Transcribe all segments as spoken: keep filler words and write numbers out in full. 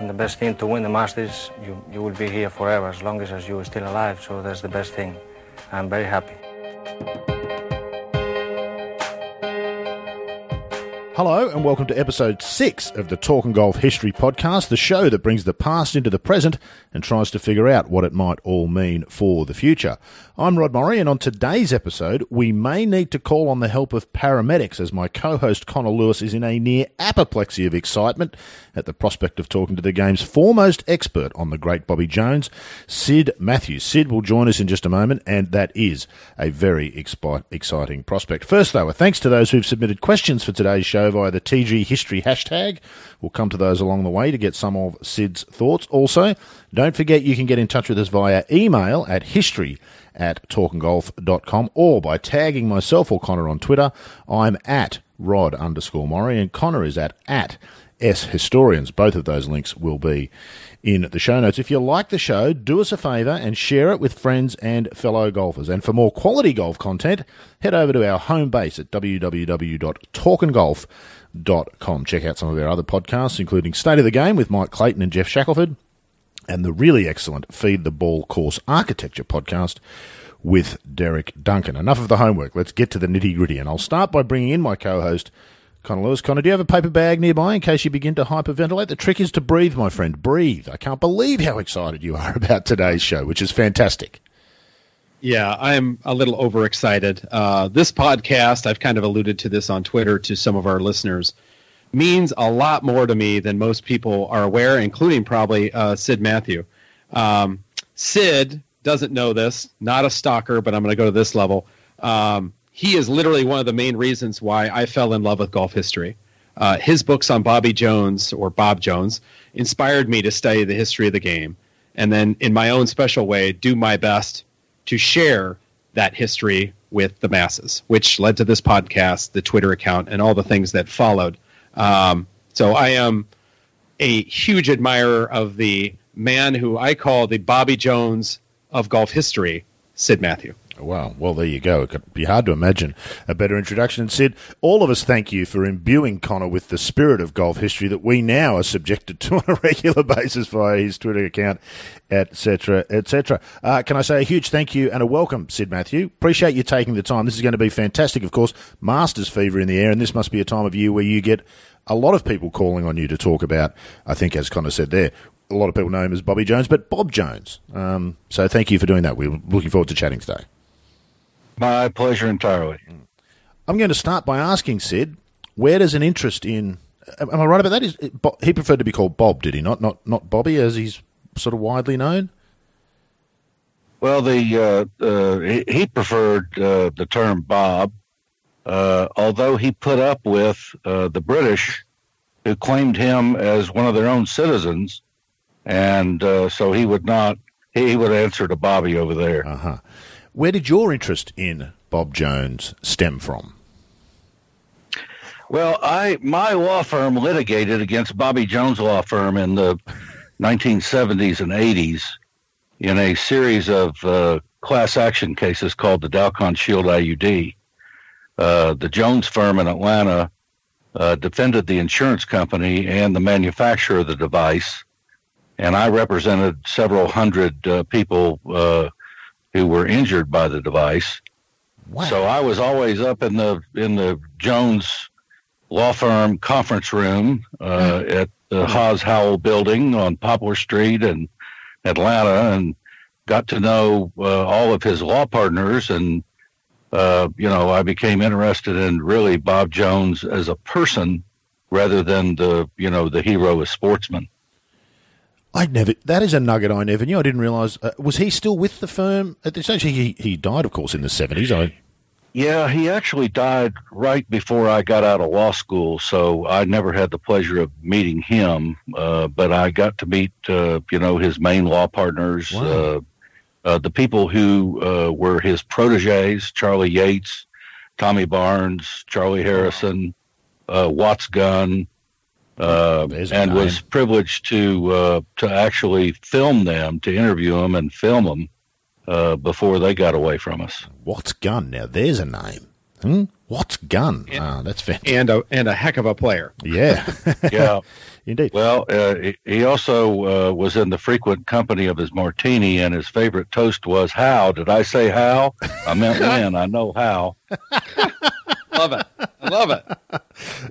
And the best thing to win the Masters, you, you will be here forever, as long as you are still alive, so that's the best thing. I'm very happy. Hello and welcome to episode six of the Talkin' Golf History Podcast, the show that brings the past into the present and tries to figure out what it might all mean for the future. I'm Rod Murray, and on today's episode, we may need to call on the help of paramedics as my co-host Connor Lewis is in a near apoplexy of excitement at the prospect of talking to the game's foremost expert on the great Bobby Jones, Sid Matthews. Sid will join us in just a moment, and that is a very expi- exciting prospect. First, though, a thanks to those who've submitted questions for today's show via the T G History hashtag. We'll come to those along the way to get some of Sid's thoughts. Also, don't forget you can get in touch with us via email at history at talkinggolf dot com or by tagging myself or Connor on Twitter. I'm at Rod underscore Murray and Connor is at at S Historians. Both of those links will be in the show notes. If you like the show, do us a favour and share it with friends and fellow golfers. And for more quality golf content, head over to our home base at w w w dot talkin golf dot com. Check out some of our other podcasts, including State of the Game with Mike Clayton and Jeff Shackelford, and the really excellent Feed the Ball Course Architecture podcast with Derek Duncan. Enough of the homework. Let's get to the nitty-gritty, and I'll start by bringing in my co-host, Connor Lewis. Connor, do you have a paper bag nearby in case you begin to hyperventilate? The trick is to breathe, my friend. Breathe. I can't believe how excited you are about today's show, which is fantastic. Yeah, I'm a little overexcited. Uh, this podcast, I've kind of alluded to this on Twitter to some of our listeners, means a lot more to me than most people are aware, including probably uh, Sid Matthew. Um, Sid doesn't know this, not a stalker, but I'm going to go to this level. Um He is literally one of the main reasons why I fell in love with golf history. Uh, his books on Bobby Jones, or Bob Jones, inspired me to study the history of the game and then, in my own special way, do my best to share that history with the masses, which led to this podcast, the Twitter account, and all the things that followed. Um, so I am a huge admirer of the man who I call the Bobby Jones of golf history, Sid Matthew. Wow. Well, there you go. It could be hard to imagine a better introduction. Sid, all of us thank you for imbuing Connor with the spirit of golf history that we now are subjected to on a regular basis via his Twitter account, et cetera, et cetera. Uh, can I say a huge thank you and a welcome, Sid Matthew. Appreciate you taking the time. This is going to be fantastic, of course. Masters fever in the air, and this must be a time of year where you get a lot of people calling on you to talk about, I think, as Connor said there, a lot of people know him as Bobby Jones, but Bob Jones. Um, so thank you for doing that. We're looking forward to chatting today. My pleasure entirely. I'm going to start by asking, Sid, where does an interest in... Am I right about that? Is it, Bob, he preferred to be called Bob, did he? Not not not Bobby, as he's sort of widely known? Well, the uh, uh, he, he preferred uh, the term Bob, uh, although he put up with uh, the British, who claimed him as one of their own citizens, and uh, so he would not... He, he would answer to Bobby over there. Uh-huh. Where did your interest in Bob Jones stem from? Well, I my law firm litigated against Bobby Jones' law firm in the nineteen seventies and eighties in a series of uh, class action cases called the Dalcon Shield I U D. Uh, the Jones firm in Atlanta uh, defended the insurance company and the manufacturer of the device, and I represented several hundred uh, people uh who were injured by the device. Wow. So I was always up in the in the Jones law firm conference room uh, mm. at the Haas Howell building on Poplar Street in Atlanta, and got to know uh, all of his law partners. And, uh, you know, I became interested in really Bob Jones as a person rather than the, you know, the hero as sportsman. I never. That is a nugget I never knew. I didn't realise. Uh, was he still with the firm at this stage? He he died, of course, in the seventies. I Yeah, he actually died right before I got out of law school, so I never had the pleasure of meeting him, uh, but I got to meet, uh, you know, his main law partners, wow. uh, uh, the people who uh, were his proteges, Charlie Yates, Tommy Barnes, Charlie Harrison, wow. uh, Watts Gunn, uh, and nine. was privileged to uh, to actually film them, to interview them and film them. Uh, before they got away from us. Watts Gunn? Now there's a name. Hmm? Watts Gunn? Ah, that's fantastic. And a, and a heck of a player. Yeah. Yeah. Indeed. Well, uh, he also uh, was in the frequent company of his martini, and his favorite toast was, how? Did I say how? I meant when. I know how. Love it. I love it. Uh,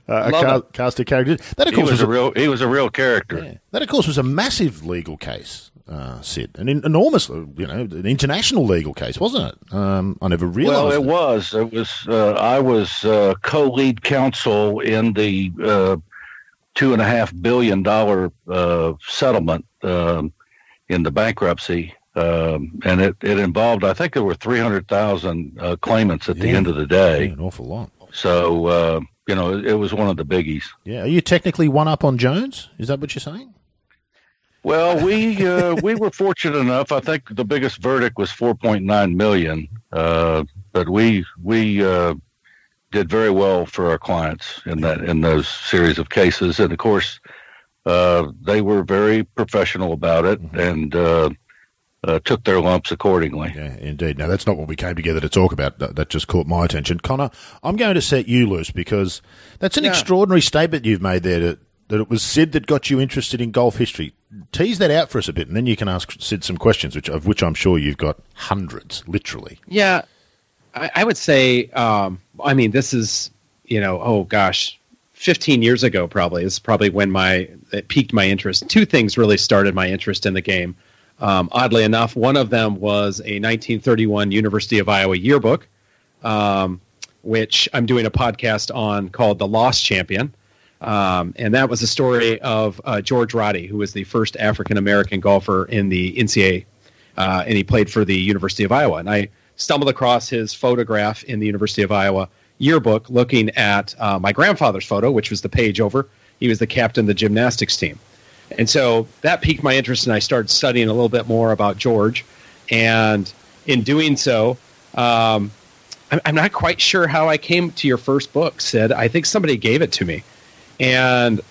love a ca- it. Cast a character. That, of course, he was, was a real, he was a real character. Yeah. That, of course, was a massive legal case. Uh, Sid, an enormous, you know, an international legal case, wasn't it? Um, I never realized. Well, it that. was. It was. Uh, I was uh, co-lead counsel in the uh, two and a half billion dollar uh, settlement um, in the bankruptcy, um, and it, it involved. I think there were three hundred thousand uh, claimants at yeah, the end of the day. Yeah, an awful lot. So uh, you know, it, it was one of the biggies. Yeah. Are you technically one up on Jones? Is that what you're saying? Well, we uh, we were fortunate enough. I think the biggest verdict was four point nine million dollars, uh, but we we uh, did very well for our clients in that in those series of cases. And of course, uh, they were very professional about it mm-hmm. and uh, uh, took their lumps accordingly. Yeah, indeed. Now that's not what we came together to talk about. That, that just caught my attention, Connor. I'm going to set you loose because that's an yeah. extraordinary statement you've made there. To, that it was Sid that got you interested in golf history. Tease that out for us a bit, and then you can ask Sid some questions, which of which I'm sure you've got hundreds, literally. Yeah, I, I would say, um, I mean, this is, you know, oh gosh, fifteen years ago probably. This is probably when my it piqued my interest. Two things really started my interest in the game. Um, oddly enough, one of them was a nineteen thirty-one University of Iowa yearbook, um, which I'm doing a podcast on called The Lost Champion. Um, and that was the story of uh, George Roddy, who was the first African-American golfer in the N C A A, uh, and he played for the University of Iowa. And I stumbled across his photograph in the University of Iowa yearbook looking at uh, my grandfather's photo, which was the page over. He was the captain of the gymnastics team. And so that piqued my interest, and I started studying a little bit more about George. And in doing so... Um, I'm not quite sure how I came to your first book, Sid. I think somebody gave it to me. And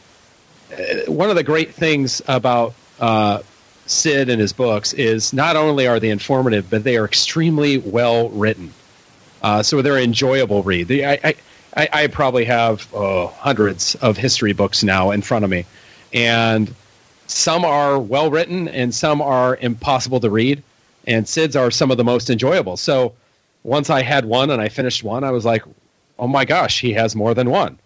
one of the great things about uh, Sid and his books is not only are they informative, but they are extremely well written. Uh, so they're an enjoyable read. They, I, I, I probably have oh, hundreds of history books now in front of me. And some are well written and some are impossible to read. And Sid's are some of the most enjoyable. So once I had one and I finished one, I was like, oh my gosh, he has more than one.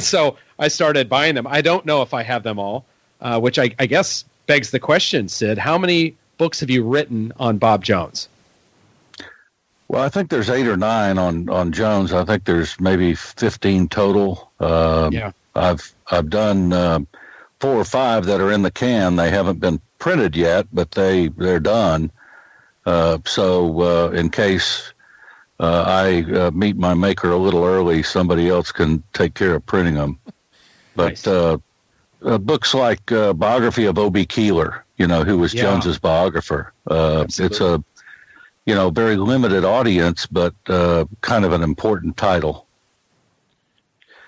So I started buying them. I don't know if I have them all, uh, which I, I guess begs the question, Sid, how many books have you written on Bob Jones? Well, I think there's eight or nine on, on Jones. I think there's maybe fifteen total. Uh, yeah. I've, I've done uh, four or five that are in the can. They haven't been printed yet, but they, they're done. Uh, so uh, in case... Uh, I uh, meet my maker a little early. Somebody else can take care of printing them. But nice. uh, uh, books like uh, biography of O B Keeler, you know, who was yeah. Jones's biographer. Uh, it's a, you know, very limited audience, but uh, kind of an important title.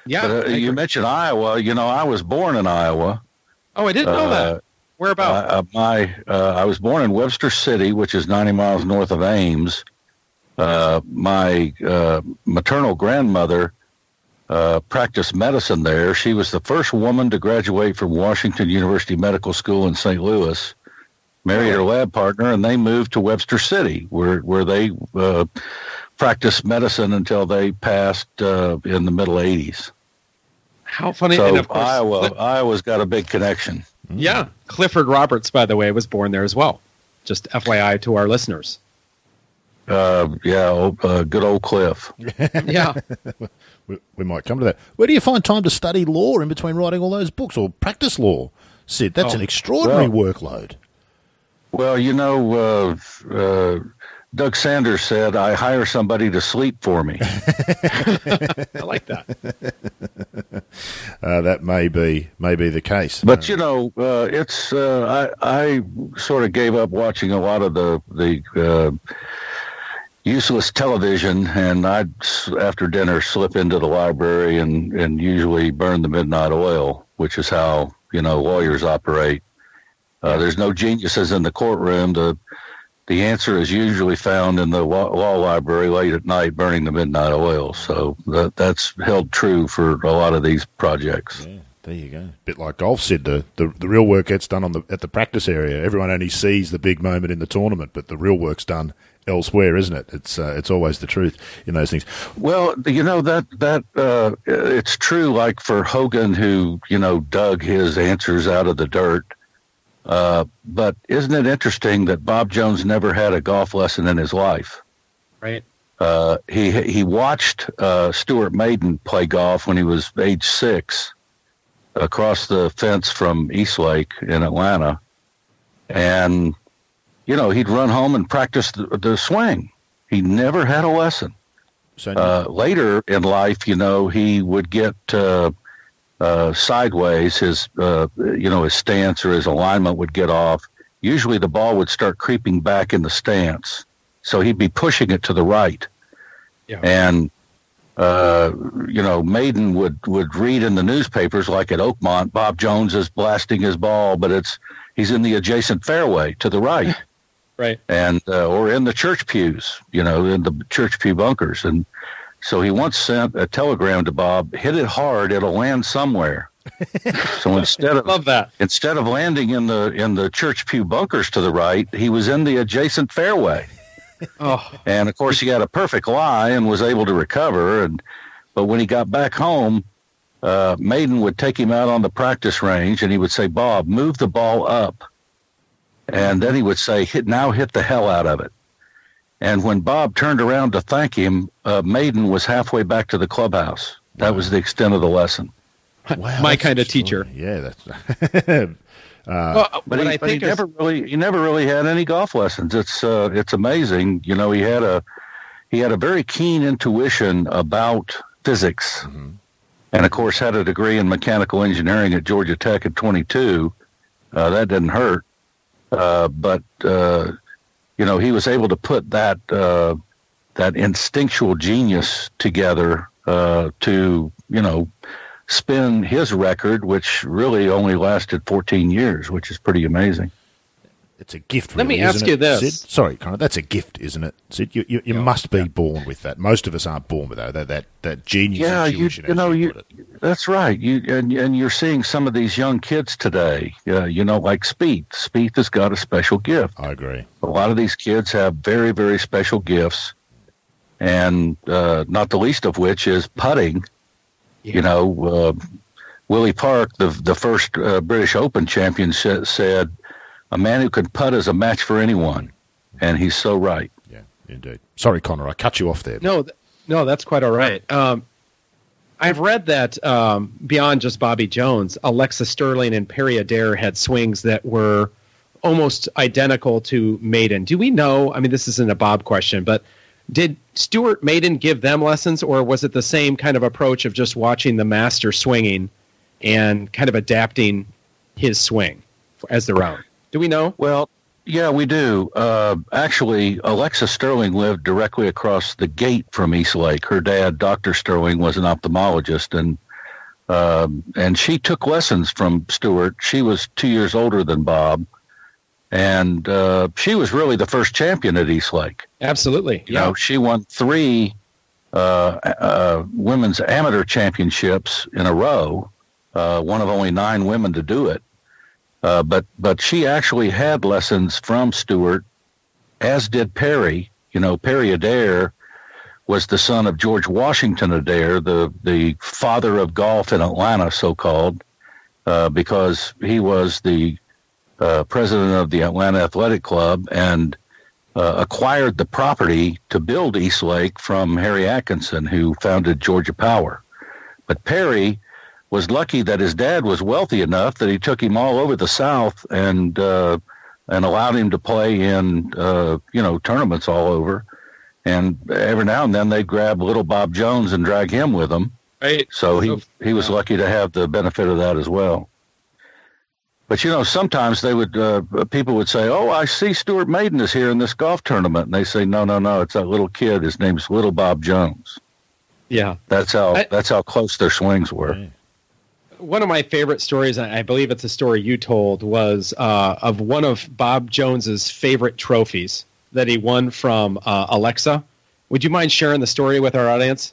Yeah. But, uh, you mentioned Iowa. You know, I was born in Iowa. Oh, I didn't uh, know that. Where about? Uh, my uh, I was born in Webster City, which is ninety miles north of Ames. Uh, my uh, maternal grandmother uh, practiced medicine there. She was the first woman to graduate from Washington University Medical School in Saint Louis, married her lab partner, and they moved to Webster City, where, where they uh, practiced medicine until they passed uh, in the middle eighties. How funny. So and of course, Iowa, Cliff- Iowa's got a big connection. Yeah. Clifford Roberts, by the way, was born there as well. Just F Y I to our listeners. Uh, yeah, uh, good old Cliff. Yeah. we, we might come to that. Where do you find time to study law in between writing all those books or practice law, Sid? That's oh, an extraordinary well, workload. Well, you know, uh, uh, Doug Sanders said, I hire somebody to sleep for me. I like that. Uh, that may be, may be the case. But, you know, uh, it's uh, I, I sort of gave up watching a lot of the, the uh, useless television, and I'd, after dinner, slip into the library and, and usually burn the midnight oil, which is how, you know, lawyers operate. Uh, there's no geniuses in the courtroom. The The answer is usually found in the law library late at night, burning the midnight oil. So that, that's held true for a lot of these projects. Yeah, there you go. A bit like golf said, the, the, the real work gets done on the at the practice area. Everyone only sees the big moment in the tournament, but the real work's done elsewhere, isn't it? It's uh, it's always the truth in those things. Well, you know, that that uh, it's true. Like for Hogan, who, you know, dug his answers out of the dirt. Uh, but isn't it interesting that Bob Jones never had a golf lesson in his life? Right. Uh, he he watched uh, Stuart Maiden play golf when he was age six across the fence from Eastlake in Atlanta. And, you know, he'd run home and practice the, the swing. He never had a lesson. So, uh, later in life, you know, he would get... Uh, Uh, sideways, his uh, you know his stance or his alignment would get off. Usually the ball would start creeping back in the stance, so he'd be pushing it to the right. Yeah. And uh, you know, Maiden would, would read in the newspapers, like at Oakmont, Bob Jones is blasting his ball, but it's he's in the adjacent fairway to the right, right, and uh, or in the church pews, you know, in the church pew bunkers. And so he once sent a telegram to Bob, hit it hard, it'll land somewhere. So instead of Love that. instead of landing in the in the church pew bunkers to the right, he was in the adjacent fairway. Oh. And of course he got a perfect lie and was able to recover, and but when he got back home, uh, Maiden would take him out on the practice range and he would say, Bob, move the ball up. And then he would say, hit now hit the hell out of it. And when Bob turned around to thank him, uh, Maiden was halfway back to the clubhouse. That wow. was the extent of the lesson. Wow, my kind of teacher. Yeah, that's. uh, well, but he, I but think he never really he never really had any golf lessons. It's uh, it's amazing. You know, he had a he had a very keen intuition about physics, mm-hmm. and of course had a degree in mechanical engineering at Georgia Tech at twenty-two. Uh, that didn't hurt, uh, but. Uh, You know, he was able to put that uh, that instinctual genius together uh, to, you know, spin his record, which really only lasted fourteen years, which is pretty amazing. It's a gift. Really, Let me ask you it, this. Sid? Sorry, Connor, that's a gift, isn't it, Sid? You you, you yeah. must be yeah. born with that. Most of us aren't born with that. That that, that genius. Yeah, you, you know, you, you that's right. You and and you're seeing some of these young kids today. Uh, you know, like Spieth. Spieth has got a special gift. I agree. A lot of these kids have very very special gifts, and uh, not the least of which is putting. Yeah. You know, uh, Willie Park, the the first uh, British Open champion, said. A man who can putt is a match for anyone, and he's so right. Yeah, indeed. Sorry, Connor, I cut you off there. No, th- no, that's quite all right. Um, I've read that um, beyond just Bobby Jones, Alexa Sterling and Perry Adair had swings that were almost identical to Maiden. Do we know, I mean, this isn't a Bob question, but did Stuart Maiden give them lessons, or was it the same kind of approach of just watching the master swinging and kind of adapting his swing as their own? Do we know? Well, yeah, we do. Uh, actually, Alexa Sterling lived directly across the gate from Eastlake. Her dad, Doctor Sterling, was an ophthalmologist, and uh, and she took lessons from Stuart. She was two years older than Bob, and uh, she was really the first champion at Eastlake. Absolutely. You yeah. know, she won three uh, uh, women's amateur championships in a row, uh, one of only nine women to do it. Uh, but but she actually had lessons from Stuart, as did Perry. You know, Perry Adair was the son of George Washington Adair, the, the father of golf in Atlanta, so-called, uh, because he was the uh, president of the Atlanta Athletic Club and uh, acquired the property to build Eastlake from Harry Atkinson, who founded Georgia Power. But Perry was lucky that his dad was wealthy enough that he took him all over the South and uh, and allowed him to play in, uh, you know, tournaments all over. And every now and then they'd grab little Bob Jones and drag him with them. Right. So he, he was lucky to have the benefit of that as well. But, you know, sometimes they would, uh, people would say, oh, I see Stuart Maiden is here in this golf tournament. And they say, no, no, no, it's that little kid. His name's Little Bob Jones. Yeah. That's how, I, that's how close their swings were. Right. One of my favorite stories, and I believe it's a story you told, was uh, of one of Bob Jones's favorite trophies that he won from uh, Alexa. Would you mind sharing the story with our audience?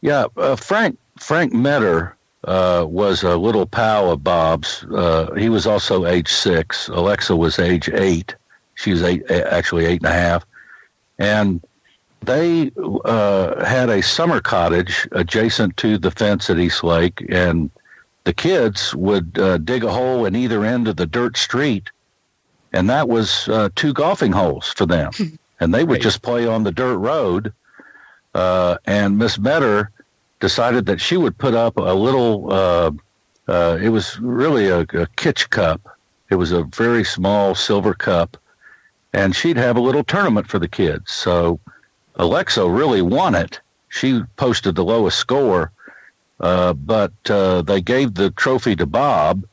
Yeah, uh, Frank Frank Metter uh, was a little pal of Bob's. Uh, he was also age six. Alexa was age eight. She was eight, actually eight and a half. And they uh, had a summer cottage adjacent to the fence at East Lake, and the kids would uh, dig a hole in either end of the dirt street, and that was uh, two golfing holes for them. And they would right. just play on the dirt road. Uh, and Miss Metter decided that she would put up a little, uh, uh, it was really a, a kitsch cup. It was a very small silver cup. And she'd have a little tournament for the kids. So Alexa really won it. She posted the lowest score. Uh, but uh, they gave the trophy to Bob.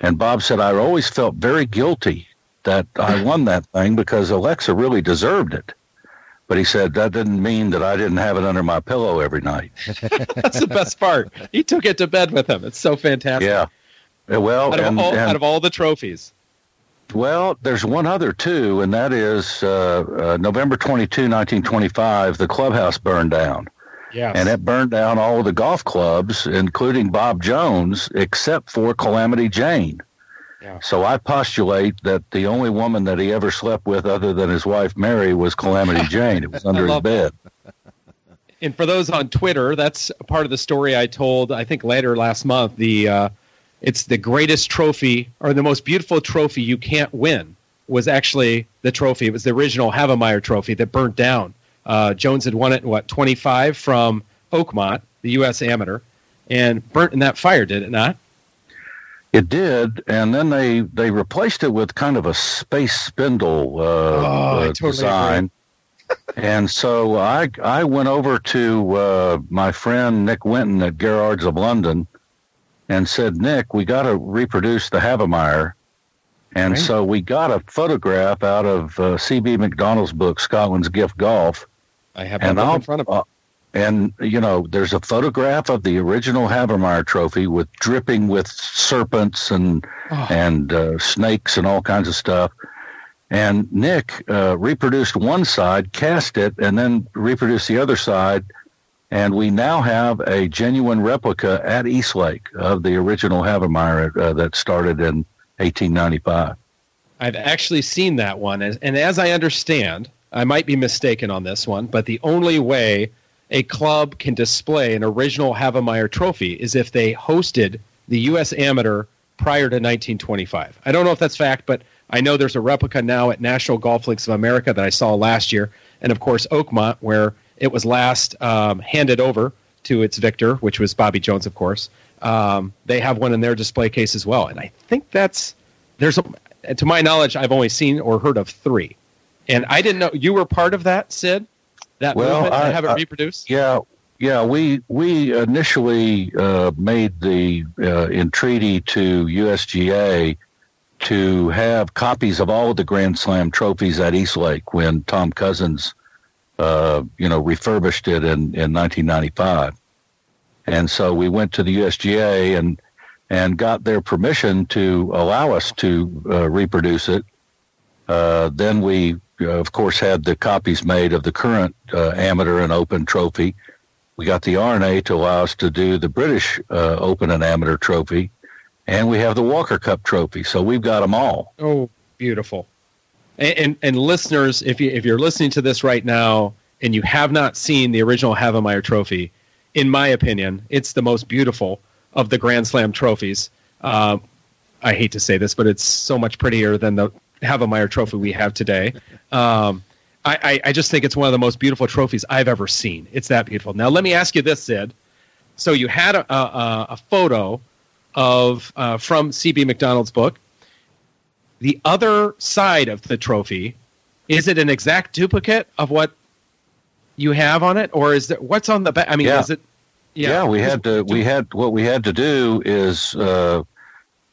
And Bob said, I always felt very guilty that I won that thing because Alexa really deserved it. But he said, that didn't mean that I didn't have it under my pillow every night. That's the best part. He took it to bed with him. It's so fantastic. Yeah. Well, out of, and, all, and, out of all the trophies. Well, there's one other, too, and that is uh, uh, November twenty-second, nineteen twenty-five, the clubhouse burned down. Yes. And it burned down all of the golf clubs, including Bob Jones, except for Calamity Jane. Yeah. So I postulate that the only woman that he ever slept with other than his wife, Mary, was Calamity Jane. It was under his bed. That. And for those on Twitter, that's part of the story I told, I think, later last month. The uh, It's the greatest trophy, or the most beautiful trophy you can't win, was actually the trophy. It was the original Havemeyer trophy that burnt down. Uh, Jones had won it in, what, twenty-five from Oakmont, the U S Amateur, and burnt in that fire, did it not? It did, and then they, they replaced it with kind of a space spindle uh, oh, uh, totally design. And so I I went over to uh, my friend Nick Winton at Gerrards of London and said, Nick, we got to reproduce the Havemeyer. And right. so we got a photograph out of uh, C B McDonald's book, Scotland's Gift Golf. I have it in front of me. And, you know, there's a photograph of the original Havemeyer trophy with dripping with serpents and oh. and uh, snakes and all kinds of stuff. And Nick uh, reproduced one side, cast it, and then reproduced the other side. And we now have a genuine replica at Eastlake of the original Havemeyer uh, that started in eighteen ninety-five. I've actually seen that one. And as I understand, I might be mistaken on this one, but the only way a club can display an original Havemeyer trophy is if they hosted the U S Amateur prior to nineteen twenty-five. I don't know if that's fact, but I know there's a replica now at National Golf Leagues of America that I saw last year. And, of course, Oakmont, where it was last um, handed over to its victor, which was Bobby Jones, of course. Um, they have one in their display case as well. And I think that's – there's a, to my knowledge, I've only seen or heard of three. And I didn't know – you were part of that, Sid? That well, movement I, and have it I, reproduced? Yeah, yeah. We we initially uh, made the uh, entreaty to U S G A to have copies of all of the Grand Slam trophies at Eastlake when Tom Cousins, uh, you know, refurbished it in, in nineteen ninety-five. And so we went to the U S G A and and got their permission to allow us to uh, reproduce it. Uh, then we. Of course, had the copies made of the current uh, amateur and open trophy. We got the R and A to allow us to do the British uh, open and amateur trophy, and we have the Walker Cup trophy. So we've got them all. Oh, beautiful. And and, and listeners, if, you, if you're listening to this right now and you have not seen the original Havemeyer trophy, in my opinion, it's the most beautiful of the Grand Slam trophies. Uh, I hate to say this, but it's so much prettier than the Havemeyer trophy we have today. Um, I, I, I just think it's one of the most beautiful trophies I've ever seen. It's that beautiful. Now, let me ask you this, Sid. So you had a, a, a photo of uh, from C B McDonald's book. The other side of the trophy, is it an exact duplicate of what you have on it, or is it what's on the back? I mean, yeah. is it? Yeah, yeah we had to. We had what we had to do is uh,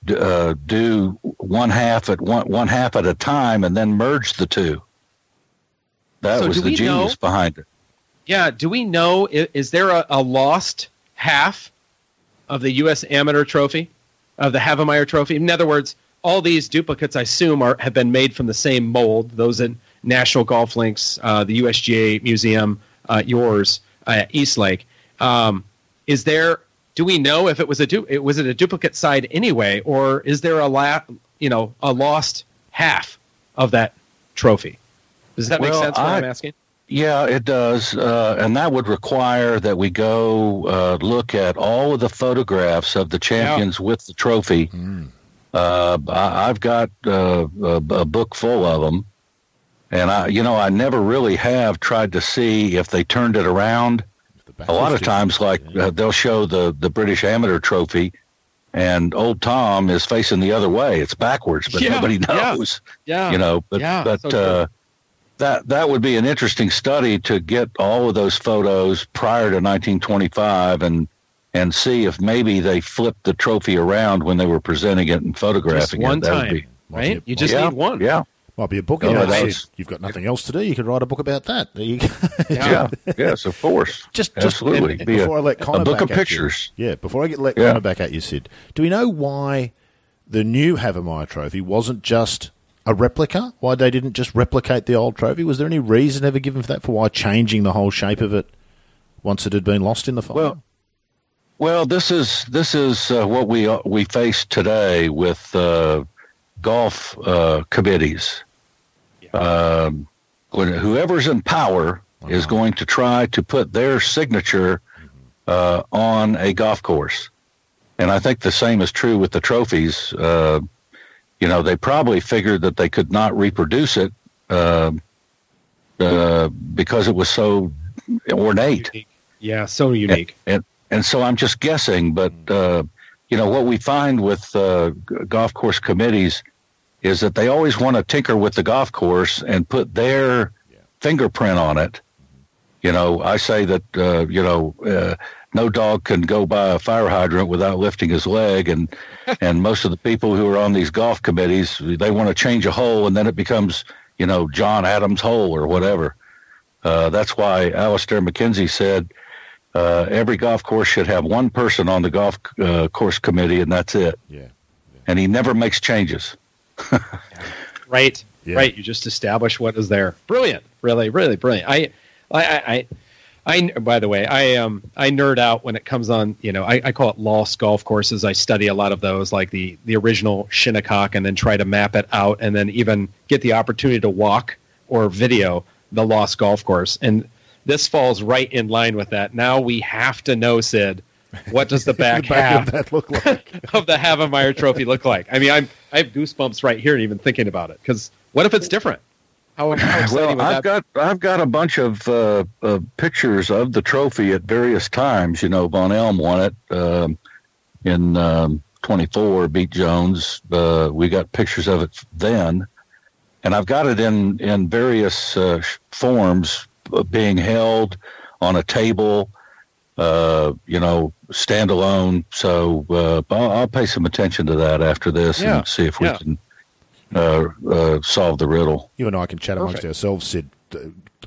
d- uh, do one half at one one half at a time, and then merge the two. That so was the genius know, behind it. Yeah. Do we know? Is, is there a, a lost half of the U S Amateur Trophy, of the Havemeyer Trophy? In other words, all these duplicates, I assume, are have been made from the same mold. Those in National Golf Links, uh, the U S G A Museum, uh, yours, uh, Eastlake. Um, is there? Do we know if it was a du- it, was it a duplicate side anyway, or is there a la- you know a lost half of that trophy? Does that well, make sense? What I, I'm asking. Yeah, it does, uh, and that would require that we go uh, look at all of the photographs of the champions yeah. with the trophy. Mm. Uh, I, I've got uh, a, a book full of them, and I, you know, I never really have tried to see if they turned it around. A lot of times, like uh, they'll show the, the British Amateur Trophy, and old Tom is facing the other way; it's backwards, but yeah, nobody knows. Yeah, yeah, you know, but yeah, but so uh, that that would be an interesting study to get all of those photos prior to nineteen twenty-five and. And see if maybe they flipped the trophy around when they were presenting it and photographing it. One time, be, right? Be, you just yeah, need one. Yeah, might be a book. No, you know, so you've got nothing else to do. You could write a book about that. There you go. yeah, yes, of course. Just absolutely. Just, and, and before a, I let Connor a book back of pictures. You, yeah, before I get let yeah. Connor back at you, Sid. Do we know why the new Havemeyer Trophy wasn't just a replica? Why they didn't just replicate the old trophy? Was there any reason ever given for that? For why changing the whole shape of it once it had been lost in the fire? Well, Well, this is this is uh, what we uh, we face today with uh, golf uh, committees. Yeah. Um, when, whoever's in power wow. is going to try to put their signature uh, on a golf course, and I think the same is true with the trophies. Uh, you know, they probably figured that they could not reproduce it uh, uh, because it was so ornate. Unique. Yeah, so unique. And, and, And so I'm just guessing, but, uh, you know, what we find with uh, g- golf course committees is that they always want to tinker with the golf course and put their yeah. fingerprint on it. You know, I say that, uh, you know, uh, no dog can go by a fire hydrant without lifting his leg. And and most of the people who are on these golf committees, they want to change a hole and then it becomes, you know, John Adams' hole or whatever. Uh, that's why Alistair McKenzie said, Uh, every golf course should have one person on the golf uh, course committee, and that's it. Yeah, yeah. And he never makes changes. yeah. Right, yeah. right. You just establish what is there. Brilliant, really, really brilliant. I, I, I, I, I by the way, I um, I nerd out when it comes on. You know, I, I call it lost golf courses. I study a lot of those, like the the original Shinnecock, and then try to map it out, and then even get the opportunity to walk or video the lost golf course. And this falls right in line with that. Now we have to know, Sid, what does the back, the back half of, that look like? of the Havemeyer Trophy look like? I mean, I'm I have goosebumps right here, even thinking about it. Because what if it's different? How, how exciting well, I've got be? I've got a bunch of uh, uh, pictures of the trophy at various times. You know, Von Elm won it um, in um, twenty-four, beat Jones. Uh, we got pictures of it then, and I've got it in in various uh, forms. Being held on a table, uh, you know, standalone. So uh, I'll, I'll pay some attention to that after this yeah. and see if we yeah. can uh, uh, solve the riddle. You and I can chat Perfect. amongst ourselves, Sid.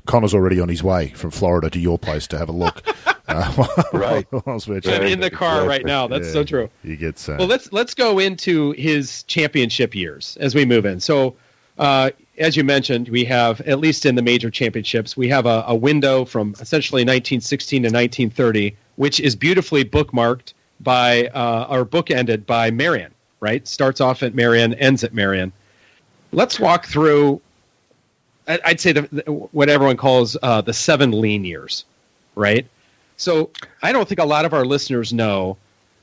Connor's already on his way from Florida to your place to have a look. uh, right. And in the car right now. That's yeah, so true. You get so. Well, let's, let's go into his championship years as we move in. So, uh, as you mentioned, we have, at least in the major championships, we have a, a window from essentially nineteen sixteen to nineteen thirty, which is beautifully bookmarked by, uh, or bookended by Marion, right? Starts off at Marion, ends at Marion. Let's walk through, I'd say, the, what everyone calls uh, the seven lean years, right? So I don't think a lot of our listeners know.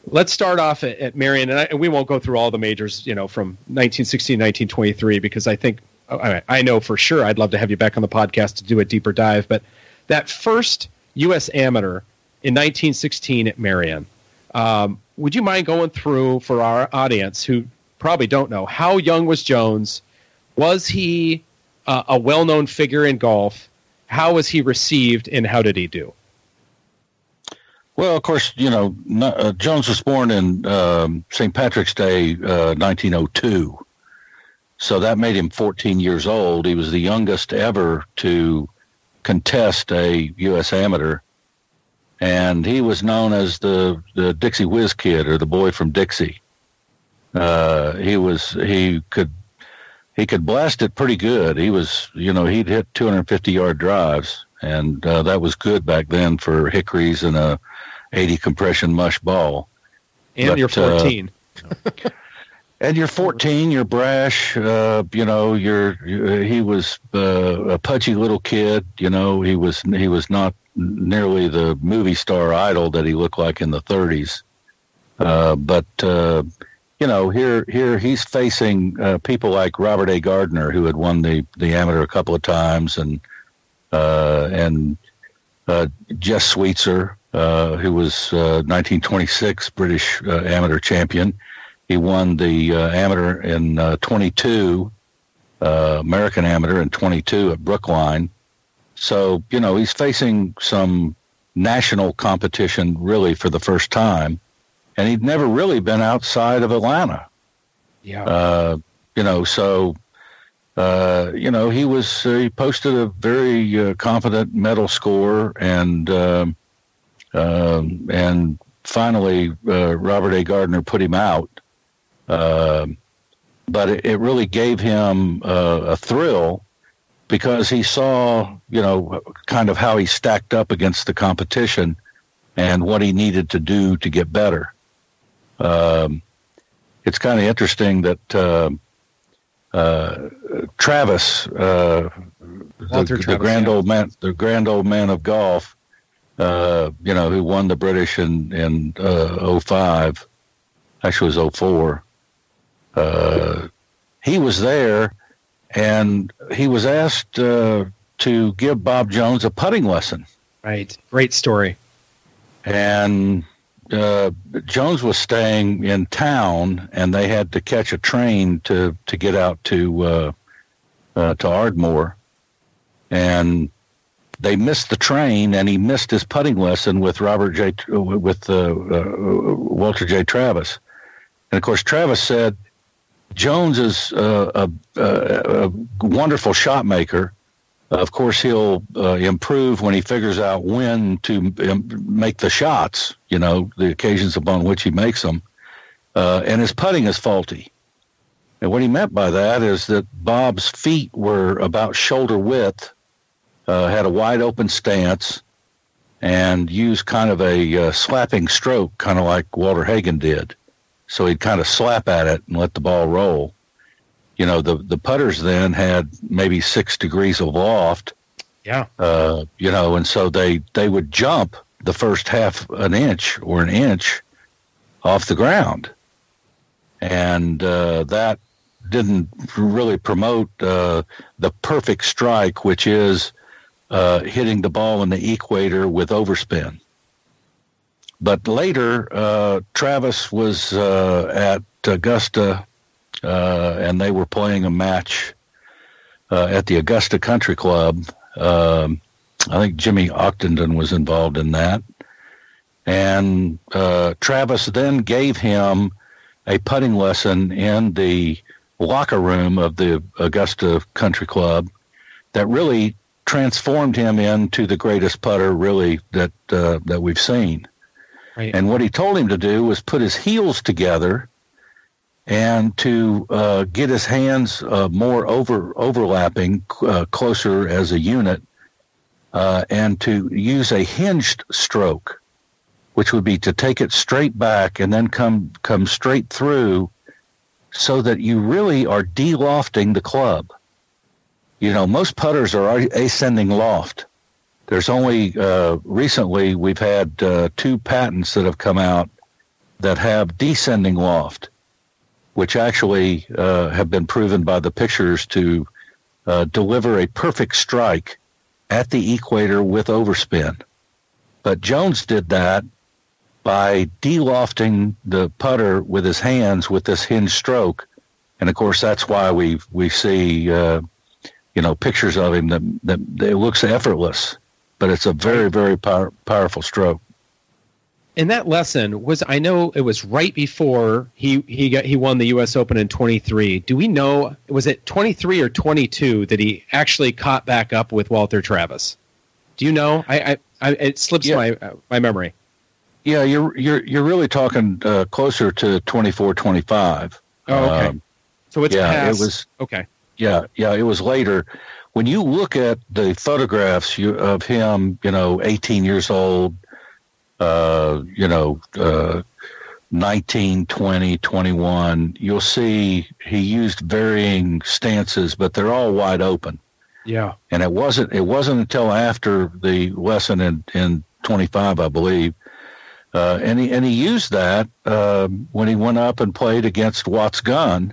Let's start off at, at Marion, and, I, and we won't go through all the majors, you know, from nineteen sixteen to nineteen twenty-three, because I think, I know for sure I'd love to have you back on the podcast to do a deeper dive, but that first U S Amateur in nineteen sixteen at Marion, um, would you mind going through for our audience who probably don't know, how young was Jones? Was he uh, a well-known figure in golf? How was he received, and how did he do? Well, of course, you know, uh, Jones was born in um, Saint Patrick's Day, uh, nineteen oh two. So that made him fourteen years old. He was the youngest ever to contest a U S amateur. And he was known as the, the Dixie Whiz Kid, or the boy from Dixie. Uh, he was, he could, he could blast it pretty good. He was, you know, he'd hit two hundred fifty yard drives, and uh, that was good back then for hickories and a eighty compression mush ball. And but, you're fourteen. Uh, and you're fourteen, you're brash, uh, you know, you're, you're he was uh, a pudgy little kid, you know, he was, he was not nearly the movie star idol that he looked like in the thirties. Uh, but, uh, you know, here here he's facing uh, people like Robert A. Gardner, who had won the, the amateur a couple of times, and uh, and uh, Jess Sweetser, uh, who was uh, nineteen twenty-six British uh, amateur champion. He won the uh, amateur in uh, twenty-two, uh, American amateur in twenty-two at Brookline. So, you know, he's facing some national competition really for the first time. And he'd never really been outside of Atlanta. Yeah. Uh, you know, so, uh, you know, he was, uh, he posted a very uh, confident medal score. And, uh, um, and finally, uh, Robert A. Gardner put him out. Uh, but it, it really gave him uh, a thrill, because he saw, you know, kind of how he stacked up against the competition and what he needed to do to get better. Um, it's kind of interesting that uh, uh, Travis, uh, the, Travis, the grand yeah. old man, the grand old man of golf, uh, you know, who won the British in in uh, oh five, actually it was oh four. Uh, he was there, and he was asked uh, to give Bob Jones a putting lesson. Right, great story. And uh, Jones was staying in town, and they had to catch a train to, to get out to uh, uh, to Ardmore. And they missed the train, and he missed his putting lesson with Robert J. with uh, uh, Walter J. Travis. And of course, Travis said Jones is uh, a, a, a wonderful shot maker. Of course, he'll uh, improve when he figures out when to um, make the shots, you know, the occasions upon which he makes them. Uh, and his putting is faulty. And what he meant by that is that Bob's feet were about shoulder width, uh, had a wide open stance, and used kind of a uh, slapping stroke, kind of like Walter Hagen did. So he'd kind of slap at it and let the ball roll. You know, the, the putters then had maybe six degrees of loft. Yeah. Uh, you know, and so they, they would jump the first half an inch or an inch off the ground. And uh, that didn't really promote uh, the perfect strike, which is uh, hitting the ball in the equator with overspin. But later, uh, Travis was uh, at Augusta, Uh, and they were playing a match uh, at the Augusta Country Club. Um, I think Jimmy Ochtenden was involved in that. And uh, Travis then gave him a putting lesson in the locker room of the Augusta Country Club that really transformed him into the greatest putter, really, that uh, that we've seen. Right. And what he told him to do was put his heels together and to uh, get his hands uh, more over overlapping, uh, closer as a unit, uh, and to use a hinged stroke, which would be to take it straight back and then come, come straight through, so that you really are de-lofting the club. You know, most putters are ascending loft. There's only, uh, recently we've had uh, two patents that have come out that have descending loft, which actually uh, have been proven by the pictures to uh, deliver a perfect strike at the equator with overspin. But Jones did that by de-lofting the putter with his hands with this hinge stroke, And of course, that's why we we see uh, you know pictures of him that, that it looks effortless, but it's a very very power, powerful stroke. And that lesson was, I know it was right before he he got he won the U S Open in twenty-three. Do we know, was it twenty-three or twenty-two that he actually caught back up with Walter Travis? Do you know? I, I, I it slips yeah. my uh, my memory. Yeah, you're you're you're really talking uh, closer to twenty-four, twenty-five. Oh, okay. Um, so it's yeah, past. It was okay. Yeah, yeah, it was later. When you look at the photographs you, of him, you know, eighteen years old, uh, you know, uh, nineteen, twenty, twenty-one, you'll see he used varying stances, but they're all wide open. Yeah, and it wasn't it wasn't until after the lesson in in twenty-five, I believe. Uh, and he and he used that uh, when he went up and played against Watts Gunn,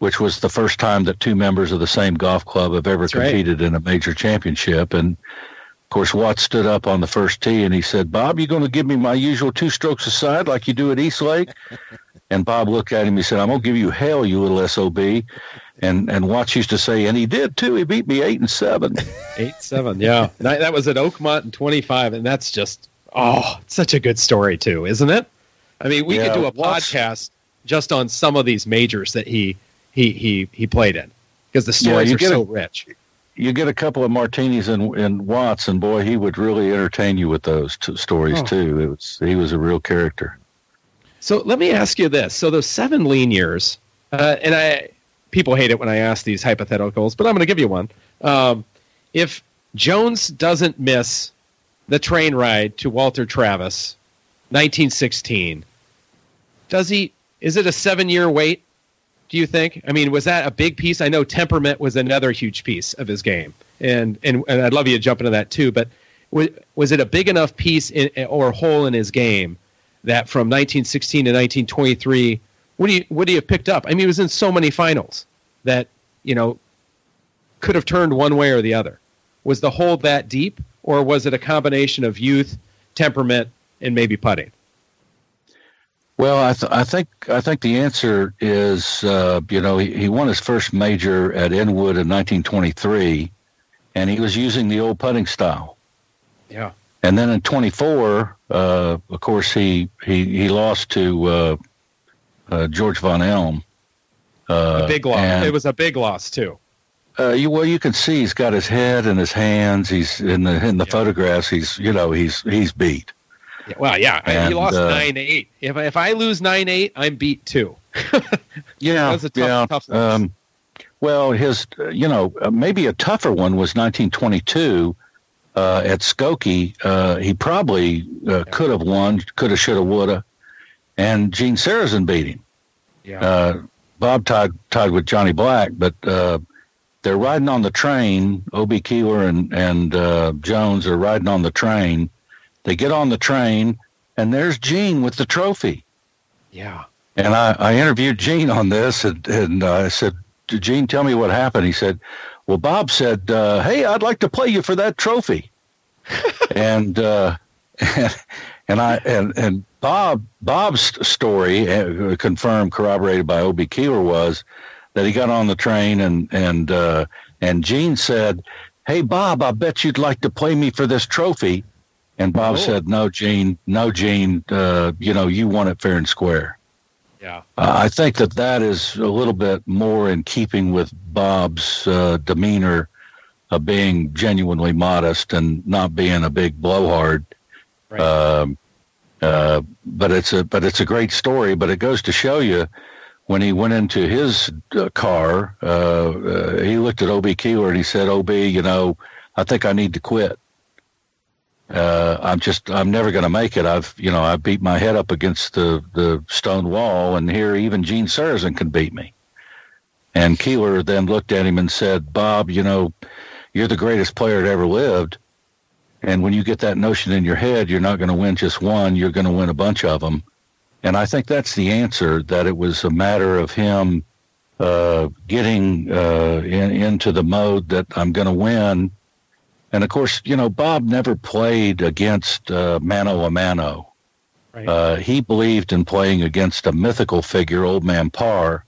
which was the first time that two members of the same golf club have ever That's competed right. in a major championship. And of course, Watts stood up on the first tee and he said, "Bob, you going to give me my usual two strokes aside like you do at Eastlake?" And Bob looked at him. He said, "I'm going to give you hell, you little S O B." And and Watts used to say, and he did too. He beat me eight and seven. Eight seven, yeah. That was at Oakmont in twenty-five, and that's just. Oh, it's such a good story, too, isn't it? I mean, we yeah, could do a Watts, podcast just on some of these majors that he he he, he played in, because the stories yeah, are so a, rich. You get a couple of martinis in, in Watts, and boy, he would really entertain you with those two stories, oh. too. It was, he was a real character. So let me ask you this. So those seven lean years, uh, and I people hate it when I ask these hypotheticals, but I'm going to give you one. Um, if Jones doesn't miss the train ride to Walter Travis, nineteen sixteen. Does he? Is it a seven-year wait, do you think? I mean, was that a big piece? I know temperament was another huge piece of his game, and and, and I'd love you to jump into that too. But was, was it a big enough piece in, or hole in his game that from nineteen sixteen to nineteen twenty-three, what do you what do you picked up? I mean, he was in so many finals that you know could have turned one way or the other. Was the hole that deep? Or was it a combination of youth, temperament, and maybe putting? Well, I, th- I think I think the answer is, uh, you know, he, he won his first major at Inwood in nineteen twenty-three, and he was using the old putting style. Yeah. And then in twenty-four, uh, of course, he he, he lost to uh, uh, George Von Elm. Uh, a big loss. And- it was a big loss, too. Uh, you, well, you can see he's got his head in his hands. He's in the in the yeah. photographs. He's you know he's he's beat. Yeah, well, yeah, and, he lost uh, nine eight. If if I lose nine eight, I'm beat too. yeah, that was a tough, yeah. Tough loss. Um, well, his you know maybe a tougher one was nineteen twenty-two uh, at Skokie. Uh, he probably uh, yeah. could have won, could have, should have, would have, and Gene Sarazen beat him. Yeah, uh, Bob tied tied with Johnny Black, but. Uh, They're riding on the train. Obie Keeler and, and uh, Jones are riding on the train. They get on the train, and there's Gene with the trophy. Yeah. And I, I interviewed Gene on this, and, and I said, "Gene, tell me what happened." He said, "Well, Bob said, uh, hey, I'd like to play you for that trophy." and uh, and and I and and Bob Bob's story, confirmed, corroborated by Obie Keeler, was that he got on the train and and uh, and Gene said, "Hey Bob, I bet you'd like to play me for this trophy," and Bob oh. said, "No, Gene, no, Gene, uh, you know you won it fair and square." Yeah, uh, I think that that is a little bit more in keeping with Bob's uh, demeanor of being genuinely modest and not being a big blowhard. Right. Um, uh, but it's a but it's a great story. But it goes to show you. When he went into his uh, car, uh, uh, he looked at Obie Keeler and he said, "O B, you know, I think I need to quit. Uh, I'm just, I'm never going to make it. I've, you know, I beat my head up against the, the stone wall, and here even Gene Sarazen can beat me." And Keeler then looked at him and said, "Bob, you know, you're the greatest player that ever lived. And when you get that notion in your head, you're not going to win just one, you're going to win a bunch of them." And I think that's the answer, that it was a matter of him uh, getting uh, in, into the mode that I'm going to win. And, of course, you know, Bob never played against uh, mano a mano. Right. Uh, he believed in playing against a mythical figure, Old Man Parr,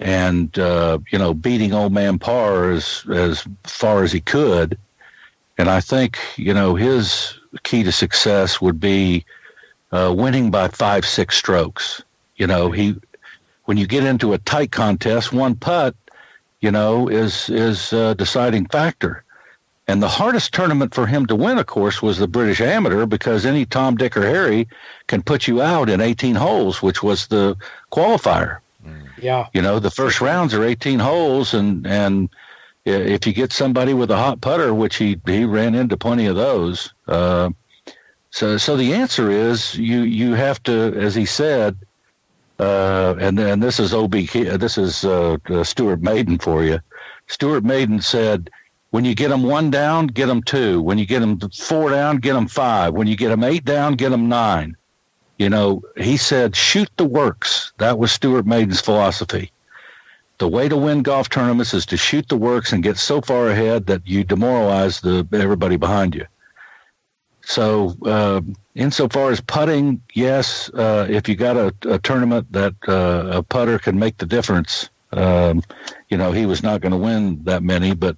and, uh, you know, beating old man Parr as, as far as he could. And I think, you know, his key to success would be uh, winning by five, six strokes. You know, he, when you get into a tight contest, one putt, you know, is, is a deciding factor. And the hardest tournament for him to win, of course, was the British Amateur, because any Tom, Dick, or Harry can put you out in eighteen holes, which was the qualifier. Yeah. You know, the first rounds are eighteen holes, and, and if you get somebody with a hot putter, which he, he ran into plenty of those. Uh, so, so the answer is you, you have to, as he said, uh, and, and this is O B, this is, uh, Stuart Maiden for you. Stuart Maiden said, when you get them one down, get them two. When you get them four down, get them five. When you get them eight down, get them nine. You know, he said, shoot the works. That was Stuart Maiden's philosophy. The way to win golf tournaments is to shoot the works and get so far ahead that you demoralize the everybody behind you. So uh, insofar as putting, yes, uh, if you got a, a tournament that uh, a putter can make the difference, um, you know, he was not going to win that many, but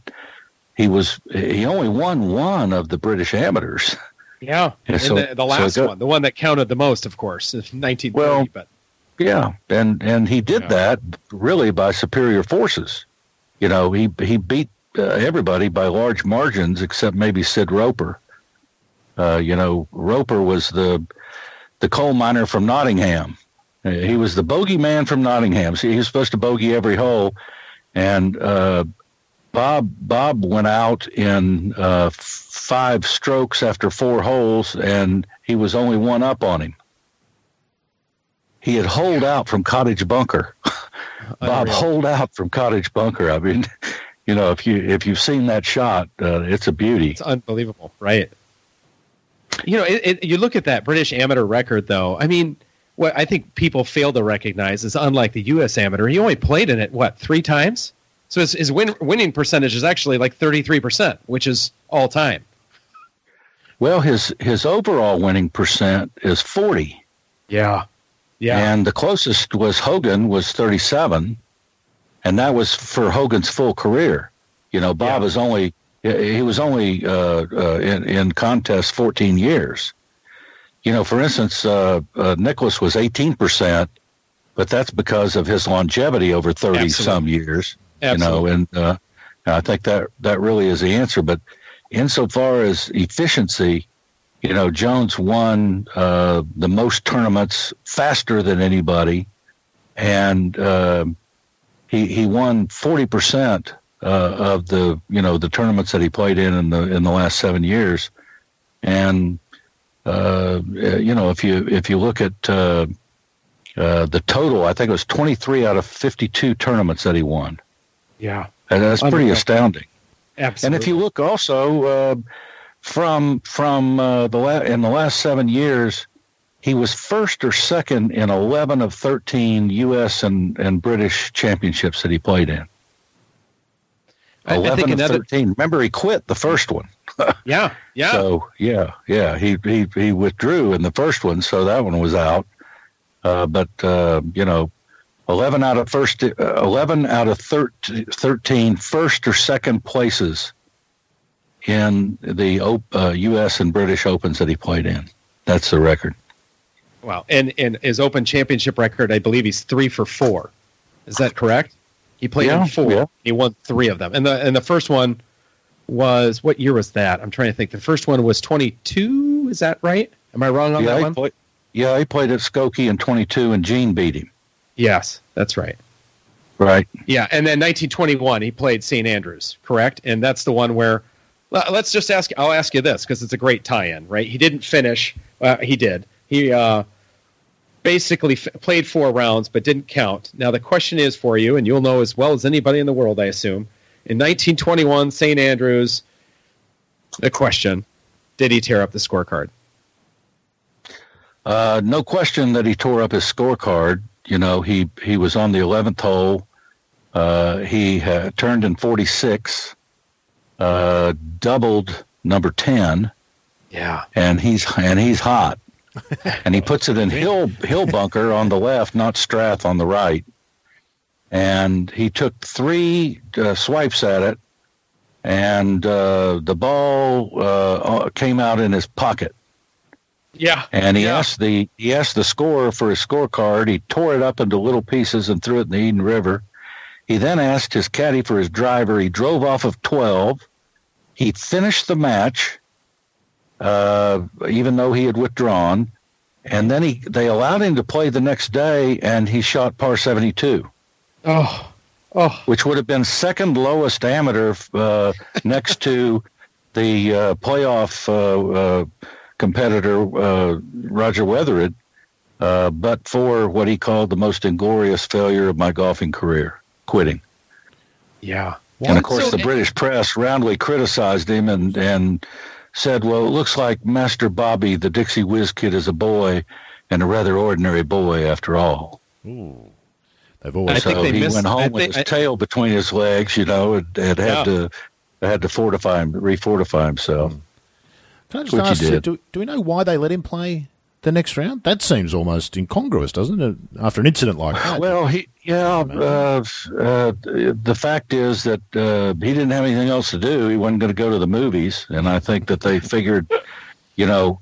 he was he only won one of the British Amateurs. Yeah, and so, the, the last so go, one, the one that counted the most, of course, nineteen thirty. Well, but. Yeah, and, and he did yeah. that really by superior forces. You know, he he beat uh, everybody by large margins except maybe Sid Roper. Uh, you know, Roper was the the coal miner from Nottingham. He was the bogeyman from Nottingham. See, he was supposed to bogey every hole, and uh, Bob Bob went out in uh, five strokes after four holes, and he was only one up on him. He had holed out from Cottage Bunker. Bob holed out from Cottage Bunker. I mean, you know, if you if you've seen that shot, uh, it's a beauty. It's unbelievable, right? You know, it, it, you look at that British Amateur record, though. I mean, what I think people fail to recognize is, unlike the U S Amateur, he only played in it what three times. So his, his win, winning percentage is actually like thirty-three percent, which is all time. Well, his his overall winning percent is forty. Yeah. Yeah. And the closest was Hogan was thirty-seven, and that was for Hogan's full career. You know, Bob yeah. is only he was only uh, uh, in, in contest fourteen years. You know, for instance, uh, uh, Nicklaus was eighteen percent, but that's because of his longevity over thirty Absolutely. Some years. Absolutely. You know, and uh, I think that that really is the answer. But insofar as efficiency, you know, Jones won uh, the most tournaments faster than anybody, and uh, he he won forty percent uh, of the you know the tournaments that he played in in the in the last seven years. And uh, you know, if you if you look at uh, uh, the total, I think it was twenty-three out of fifty-two tournaments that he won. Yeah, and that's pretty astounding. Absolutely. And if you look also. Uh, From from uh, the la- in the last seven years, he was first or second in eleven of thirteen U S and, and British championships that he played in. Eleven I think of another- thirteen. Remember, he quit the first one. yeah, yeah. So yeah, yeah. He he he withdrew in the first one, so that one was out. Uh, but uh, you know, eleven out of first, uh, eleven out of thirteen first or second places in the uh, U S and British Opens that he played in. That's the record. Wow. And and his Open Championship record, I believe he's three for four. Is that correct? He played yeah, in four. Yeah. He won three of them. And the and the first one was, what year was that? I'm trying to think. The first one was twenty-two. Is that right? Am I wrong on yeah, that one? Play, yeah, he played at Skokie in twenty-two, and Gene beat him. Yes, that's right. Right. Yeah, and then nineteen twenty-one, he played Saint Andrews, correct? And that's the one where... Let's just ask. I'll ask you this because it's a great tie-in, right? He didn't finish. Uh, he did. He uh, basically f- played four rounds, but didn't count. Now the question is for you, and you'll know as well as anybody in the world, I assume. In nineteen twenty-one, Saint Andrews. The question: did he tear up the scorecard? Uh, no question that he tore up his scorecard. You know, he he was on the eleventh hole. Uh, he uh, turned in forty-six. Uh, doubled number ten, yeah, and he's and he's hot, and he puts it in hill hill bunker on the left, not Strath on the right, and he took three uh, swipes at it, and uh, the ball uh, came out in his pocket. Yeah. And he yeah. asked the he asked the scorer for his scorecard. He tore it up into little pieces and threw it in the Eden River. He then asked his caddy for his driver. He drove off of twelve. He finished the match, uh, even though he had withdrawn. And then he they allowed him to play the next day, and he shot par seventy-two. Oh, oh. Which would have been second lowest amateur uh, next to the uh, playoff uh, uh, competitor, uh, Roger Weatherid, uh, but for what he called the most inglorious failure of my golfing career, quitting. Yeah. What? And, of course, so, the British press roundly criticized him and and said, well, it looks like Master Bobby, the Dixie Whiz Kid, is a boy, and a rather ordinary boy after all. Ooh. I've always I so think they he missed, went home I with think, his I, tail between his legs, you know, and, and yeah. had to had to fortify him, refortify himself. Can I just ask you, do, do we know why they let him play the next round? That seems almost incongruous, doesn't it? After an incident like that. Well, he, yeah, uh, uh, the fact is that uh, he didn't have anything else to do. He wasn't going to go to the movies, and I think that they figured, you know,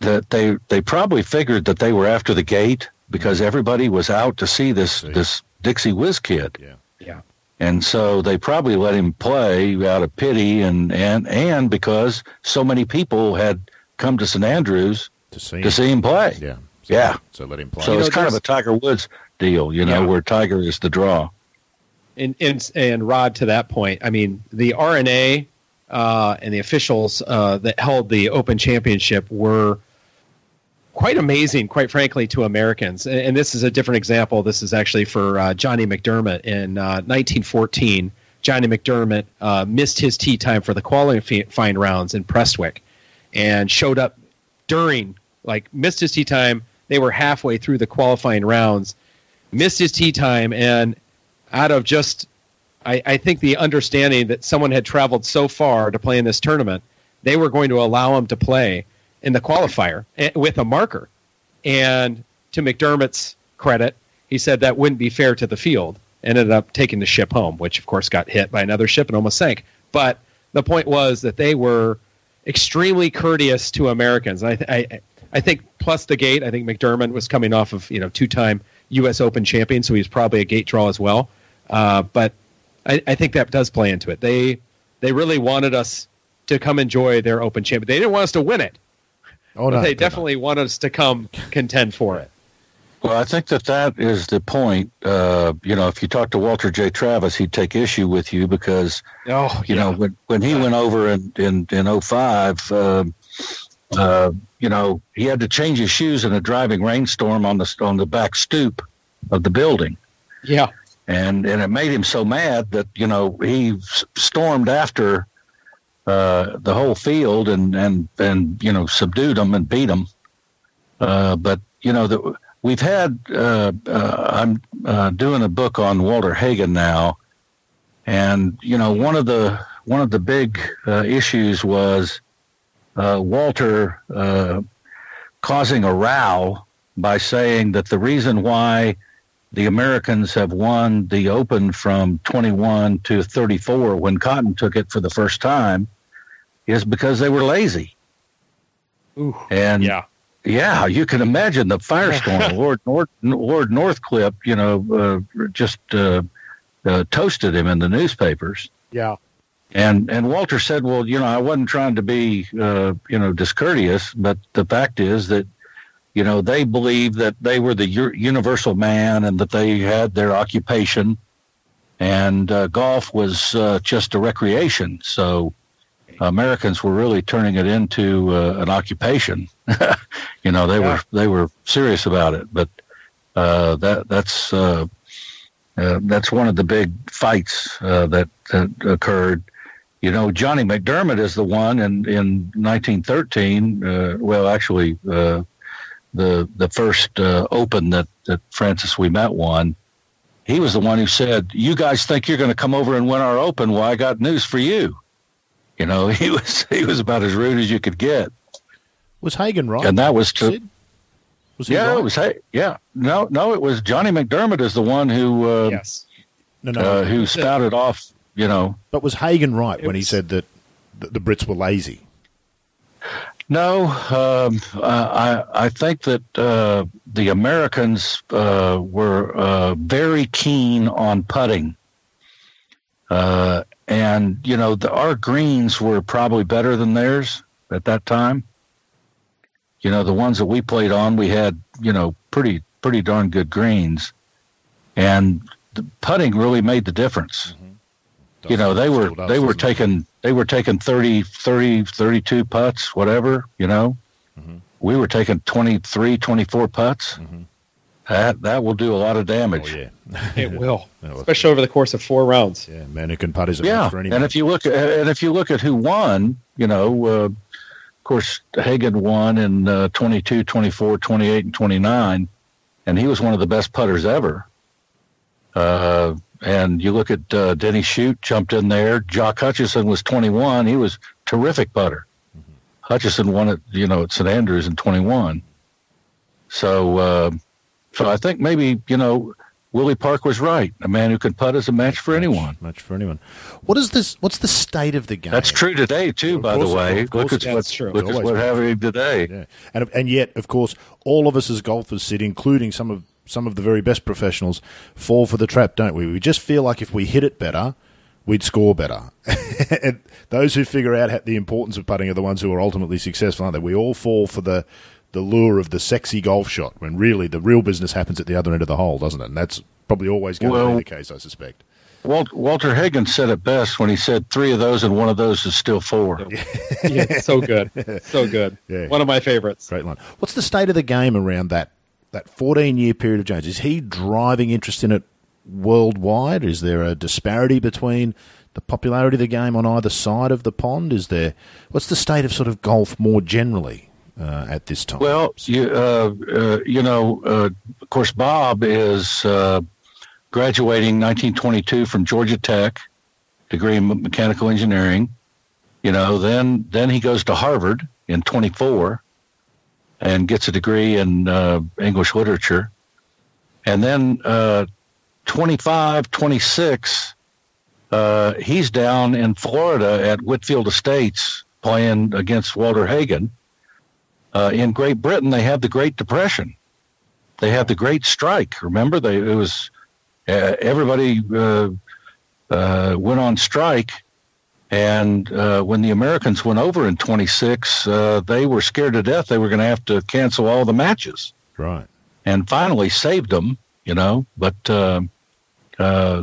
that they they probably figured that they were after the gate. Because everybody was out to see this see. this Dixie Whiz Kid, yeah, yeah, and so they probably let him play out of pity, and and, and because so many people had come to Saint Andrews to see him, to see him play, yeah, so, yeah. So let him play. So you it's know, kind of a Tiger Woods deal, you know, yeah. where Tiger is the draw. And and and Rod, to that point, I mean, the R N A uh, and the officials uh, that held the Open Championship were quite amazing, quite frankly, to Americans. And, and this is a different example. This is actually for uh, Johnny McDermott. In uh, nineteen fourteen, Johnny McDermott uh, missed his tee time for the qualifying rounds in Prestwick and showed up during, like, missed his tee time. They were halfway through the qualifying rounds, missed his tee time, and out of just, I, I think, the understanding that someone had traveled so far to play in this tournament, they were going to allow him to play in the qualifier with a marker. And to McDermott's credit, he said that wouldn't be fair to the field, and ended up taking the ship home, which of course got hit by another ship and almost sank. But the point was that they were extremely courteous to Americans. And I, th- I, I think plus the gate, I think McDermott was coming off of, you know, two-time U S Open champion, so he was probably a gate draw as well. Uh, but I, I think that does play into it. They, they really wanted us to come enjoy their Open champion. They didn't want us to win it. Oh, no, they definitely no. want us to come contend for it. Well, I think that that is the point. Uh, you know, if you talk to Walter J. Travis, he'd take issue with you because, oh, you yeah. know, when, when he went over in, in, in oh five, uh, uh, you know, he had to change his shoes in a driving rainstorm on the on the back stoop of the building. Yeah. And, and it made him so mad that, you know, he s- stormed after Uh, the whole field and, and, and, you know, subdued them and beat them. Uh, but, you know, the, we've had, uh, uh, I'm uh, doing a book on Walter Hagen now. And, you know, one of the, one of the big uh, issues was uh, Walter uh, causing a row by saying that the reason why the Americans have won the Open from twenty-one to thirty-four when Cotton took it for the first time is because they were lazy. Ooh, and yeah. yeah, you can imagine the firestorm. Lord North, Lord Northcliffe, you know, uh, just uh, uh, toasted him in the newspapers. Yeah, and and Walter said, well, you know, I wasn't trying to be, uh, you know, discourteous, but the fact is that, you know, they believed that they were the universal man and that they had their occupation, and uh, golf was uh, just a recreation. So uh, Americans were really turning it into uh, an occupation. you know, they yeah. were they were serious about it. But uh, that that's uh, uh, that's one of the big fights uh, that, that occurred. You know, Johnny McDermott is the one in in nineteen thirteen. Uh, well, actually. Uh, the the first uh, Open that, that Francis Ouimet won, he was the one who said, you guys think you're going to come over and win our Open? Well, I got news for you. You know, he was he was about as rude as you could get. Was Hagen right? And that was to, was he yeah, right? it was yeah. No, no, it was Johnny McDermott is the one who uh, yes. no, no, uh, who spouted off, you know. But was Hagen right when was, he said that the Brits were lazy? No, um, I, I think that uh, the Americans uh, were uh, very keen on putting. Uh, and, you know, the, our greens were probably better than theirs at that time. You know, the ones that we played on, we had, you know, pretty pretty darn good greens. And the putting really made the difference. Mm-hmm. You know, they were they were taking they were taking thirty, thirty, thirty-two putts, whatever, you know. Mm-hmm. We were taking twenty-three, twenty-four putts. Mm-hmm. That that will do a lot of damage. Oh, yeah. It will, especially over the course of four rounds. Yeah, man, it can putt is a yeah. for any. And if you look at, and if you look at who won, you know, uh, of course Hagen won in uh, twenty-two, twenty-four, twenty-eight, and twenty-nine, and he was one of the best putters ever. Uh, and you look at uh, Denny Shute jumped in there. Jock Hutchison was twenty-one. He was terrific putter. Mm-hmm. Hutchison won it, you know, at Saint Andrews in twenty-one. So. Uh, So I think maybe, you know, Willie Park was right. A man who can putt is a match for anyone. Match, match for anyone. What is this? What's the state of the game? That's true today, too, by the way. Look at what's happening today. Yeah. And and yet, of course, all of us as golfers sit, including some of some of the very best professionals, fall for the trap, don't we? We just feel like if we hit it better, we'd score better. And those who figure out how, the importance of putting are the ones who are ultimately successful, aren't they? We all fall for the... the lure of the sexy golf shot, when really the real business happens at the other end of the hole, doesn't it? And that's probably always going well, to be the case, I suspect. Walt, Walter Hagen said it best when he said three of those and one of those is still four. Yeah, so good. So good. Yeah. One of my favorites. Great line. What's the state of the game around that that fourteen-year period of Jones? Is he driving interest in it worldwide? Is there a disparity between the popularity of the game on either side of the pond? Is there? What's the state of sort of golf more generally? Uh, at this time? Well, you, uh, uh, you know, uh, of course, Bob is uh, graduating nineteen twenty-two from Georgia Tech, degree in mechanical engineering. You know, then then he goes to Harvard in twenty-four and gets a degree in uh, English literature. And then uh, twenty-five, twenty-six, uh, he's down in Florida at Whitfield Estates playing against Walter Hagen. Uh, in Great Britain, they had the Great Depression. They had the Great Strike. Remember, they it was uh, everybody uh, uh, went on strike, and uh, when the Americans went over in twenty-six, uh, they were scared to death they were going to have to cancel all the matches. Right. And finally saved them, you know. But uh, uh,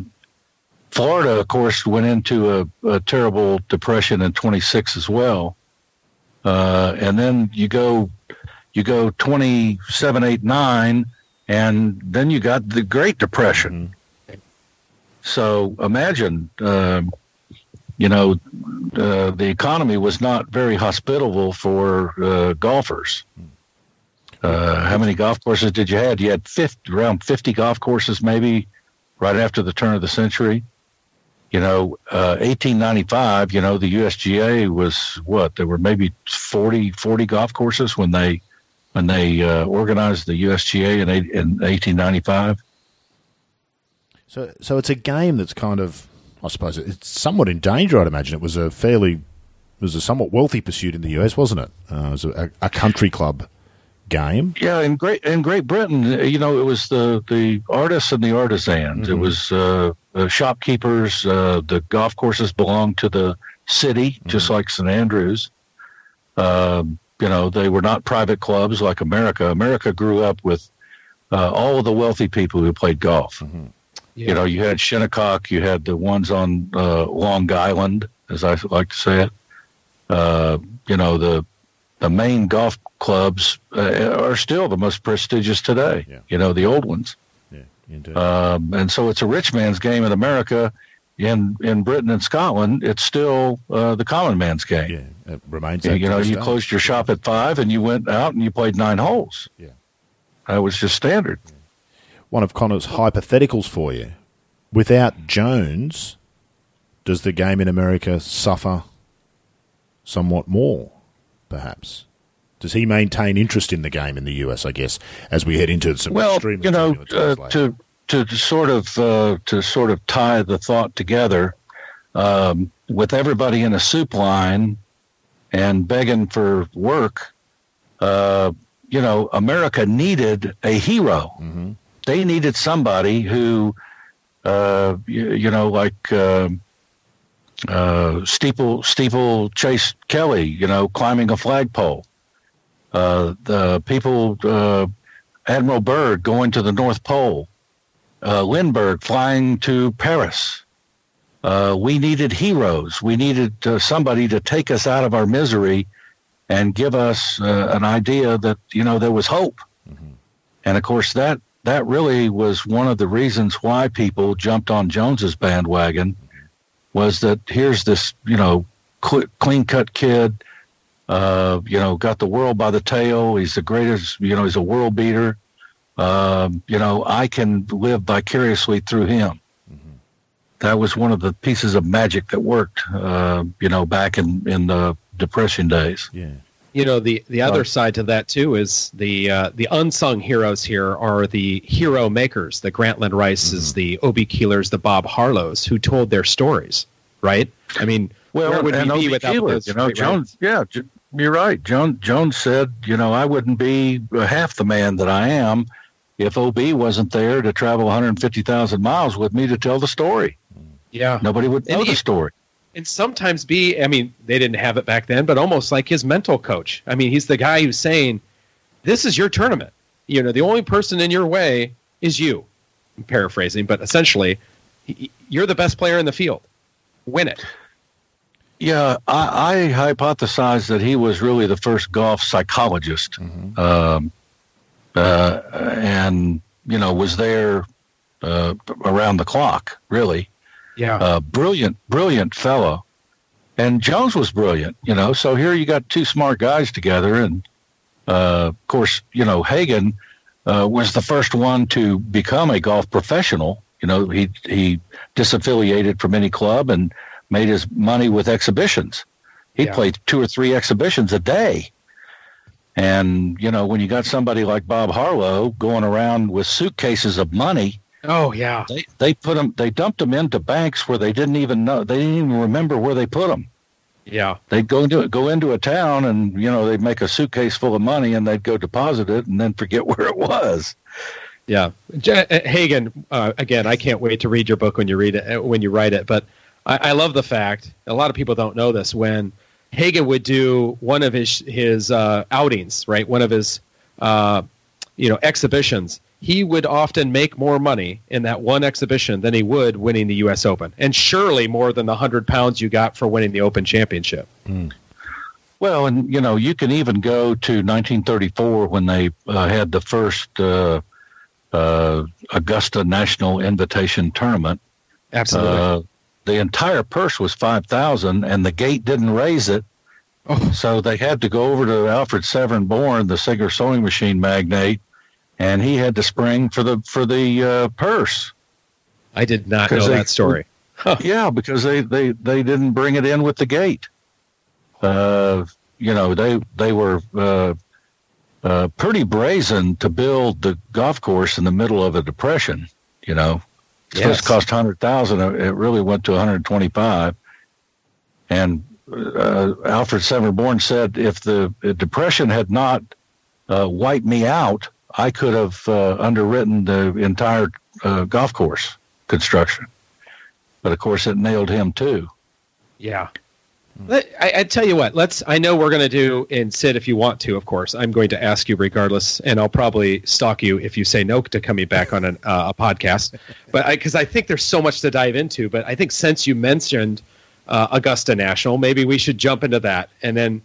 Florida, of course, went into a, a terrible depression in twenty-six as well. Uh, and then you go, you go twenty-seven, eight, nine, and then you got the Great Depression. Mm-hmm. So imagine, uh, you know, uh, the economy was not very hospitable for uh, golfers. Uh, how many golf courses did you have? You had fifty, around fifty golf courses, maybe right after the turn of the century. You know, uh, eighteen ninety-five, you know, the U S G A was what? There were maybe forty, forty golf courses when they when they uh, organized the U S G A in, in eighteen ninety-five. So so it's a game that's kind of, I suppose, it's somewhat in danger, I'd imagine. It was a fairly, it was a somewhat wealthy pursuit in the U S, wasn't it? Uh, it was a, a country club game. Yeah, in Great in Great Britain, you know, it was the, the artists and the artisans. Mm-hmm. It was... Uh, The shopkeepers, uh, the golf courses belonged to the city, mm-hmm. just like Saint Andrews. Uh, you know, they were not private clubs like America. America grew up with uh, all of the wealthy people who played golf. Mm-hmm. Yeah. You know, you had Shinnecock, you had the ones on uh, Long Island, as I like to say it. Uh, you know, the the main golf clubs uh, are still the most prestigious today, yeah. you know, the old ones. Um, and so it's a rich man's game in America. In in Britain and Scotland, it's still uh, the common man's game. Yeah, it remains. You, you know, you closed your shop at five, and you went out and you played nine holes. Yeah, that was just standard. Yeah. One of Connor's hypotheticals for you: without Jones, does the game in America suffer somewhat more? Perhaps does he maintain interest in the game in the U S? I guess as we head into some well, extremely you know, uh, to to sort of uh, to sort of tie the thought together, um, with everybody in a soup line and begging for work, uh, you know, America needed a hero. Mm-hmm. They needed somebody who, uh, you, you know, like uh, uh, Steeple Steeple Chase Kelly, you know, climbing a flagpole. Uh, the people, uh, Admiral Byrd going to the North Pole, uh, Lindbergh flying to Paris. Uh, we needed heroes. We needed uh, somebody to take us out of our misery and give us uh, an idea that, you know, there was hope. Mm-hmm. And, of course, that, that really was one of the reasons why people jumped on Jones's bandwagon, was that here's this, you know, cl- clean-cut kid, uh, you know, got the world by the tail. He's the greatest, you know, he's a world beater. Um, you know, I can live vicariously through him. Mm-hmm. That was one of the pieces of magic that worked, uh, you know, back in, in the Depression days. Yeah. You know, the, the other right. side to that, too, is the uh, the unsung heroes here are the hero makers, the Grantland Rices, mm-hmm. the Obie Keelers, the Bob Harlows, who told their stories, right? I mean, well, where would we Obie be without Keeler, those? You know, Jones, yeah, you're right. Jones, Jones said, you know, I wouldn't be half the man that I am if Obie wasn't there to travel one hundred fifty thousand miles with me to tell the story. Yeah. Nobody would know and the he, story. And sometimes be, I mean, they didn't have it back then, but almost like his mental coach. I mean, he's the guy who's saying, this is your tournament. You know, the only person in your way is you. I'm paraphrasing, but essentially, you're the best player in the field. Win it. Yeah, I, I hypothesize that he was really the first golf psychologist. Mm-hmm. Um, uh, and, you know, was there uh, around the clock, really. Yeah, uh, brilliant, brilliant fellow. And Jones was brilliant, you know. So here you got two smart guys together. And, uh, of course, you know, Hagen uh, was the first one to become a golf professional. You know, he he disaffiliated from any club and made his money with exhibitions. He yeah. played two or three exhibitions a day. And, you know, when you got somebody like Bob Harlow going around with suitcases of money, oh yeah, they they put them. They dumped them into banks where they didn't even know. They didn't even remember where they put them. Yeah, they'd go into go into a town, and you know they'd make a suitcase full of money, and they'd go deposit it, and then forget where it was. Yeah, Hagen. Uh, again, I can't wait to read your book when you read it when you write it. But I, I love the fact a lot of people don't know this. When Hagen would do one of his his uh, outings, right, one of his uh, you know exhibitions, he would often make more money in that one exhibition than he would winning the U S Open, and surely more than the one hundred pounds you got for winning the Open Championship. Mm. Well, and, you know, you can even go to nineteen thirty-four when they uh, had the first uh, uh, Augusta National Invitation Tournament. Absolutely. Uh, the entire purse was five thousand dollars, and the gate didn't raise it. Oh. So they had to go over to Alfred Severn Bourne, the Singer sewing machine magnate, and he had to spring for the for the uh, purse. I did not know they, that story. Huh. Yeah, because they, they, they didn't bring it in with the gate. Uh, you know, they they were uh, uh, pretty brazen to build the golf course in the middle of a depression. You know, it's yes. cost hundred thousand. It really went to one hundred twenty five. And uh, Alfred Severn Bourne said, if the depression had not uh, wiped me out, I could have uh, underwritten the entire uh, golf course construction. But, of course, it nailed him, too. Yeah. Let, I, I tell you what, let's. I know we're going to do, and Sid, if you want to, of course, I'm going to ask you regardless, and I'll probably stalk you if you say no to coming back on an, uh, a podcast, but because I, I think there's so much to dive into. But I think since you mentioned uh, Augusta National, maybe we should jump into that, and then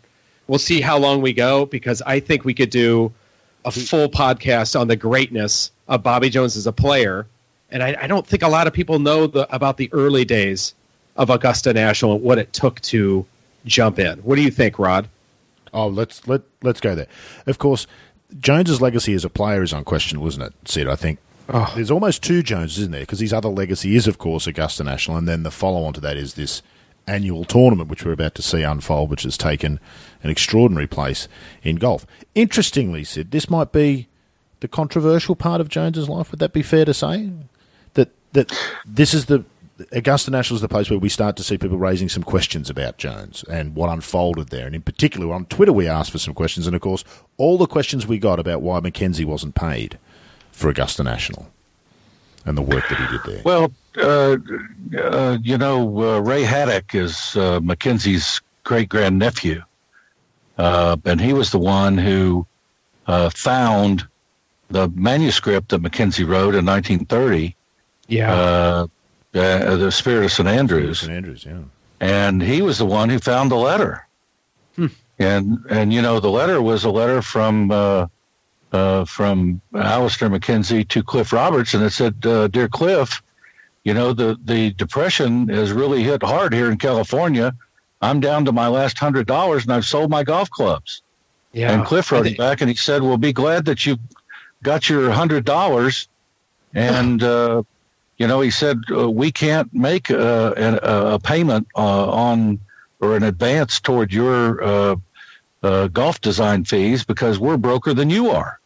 we'll see how long we go, because I think we could do a full podcast on the greatness of Bobby Jones as a player. And I, I don't think a lot of people know the, about the early days of Augusta National and what it took to jump in. What do you think, Rod? Oh, let's let let's go there. Of course, Jones's legacy as a player is unquestionable, isn't it, Sid? I think oh. there's almost two Joneses, isn't there? Because his other legacy is, of course, Augusta National, and then the follow-on to that is this annual tournament, which we're about to see unfold, which has taken an extraordinary place in golf. Interestingly, Sid, this might be the controversial part of Jones's life. Would that be fair to say? that this is the Augusta National is the place where we start to see people raising some questions about Jones and what unfolded there. And in particular, on Twitter, we asked for some questions. And, of course, all the questions we got about why McKenzie wasn't paid for Augusta National and the work that he did there. Well, uh, uh, you know, uh, Ray Haddock is uh, McKenzie's great-grandnephew. Uh, and he was the one who uh, found the manuscript that McKenzie wrote in nineteen thirty. Yeah. Uh, Uh, the Spirit of Saint Andrews. Saint Andrews, yeah. And he was the one who found the letter. Hmm. And, and you know, the letter was a letter from uh, uh, from Alistair McKenzie to Cliff Roberts, and it said, uh, Dear Cliff, you know, the, the Depression has really hit hard here in California. I'm down to my last one hundred dollars, and I've sold my golf clubs. Yeah. And Cliff wrote it back, and he said, well, be glad that you got your one hundred dollars, and... Uh, You know, he said, uh, we can't make uh, an, a payment uh, on or an advance toward your uh, uh, golf design fees because we're broker than you are.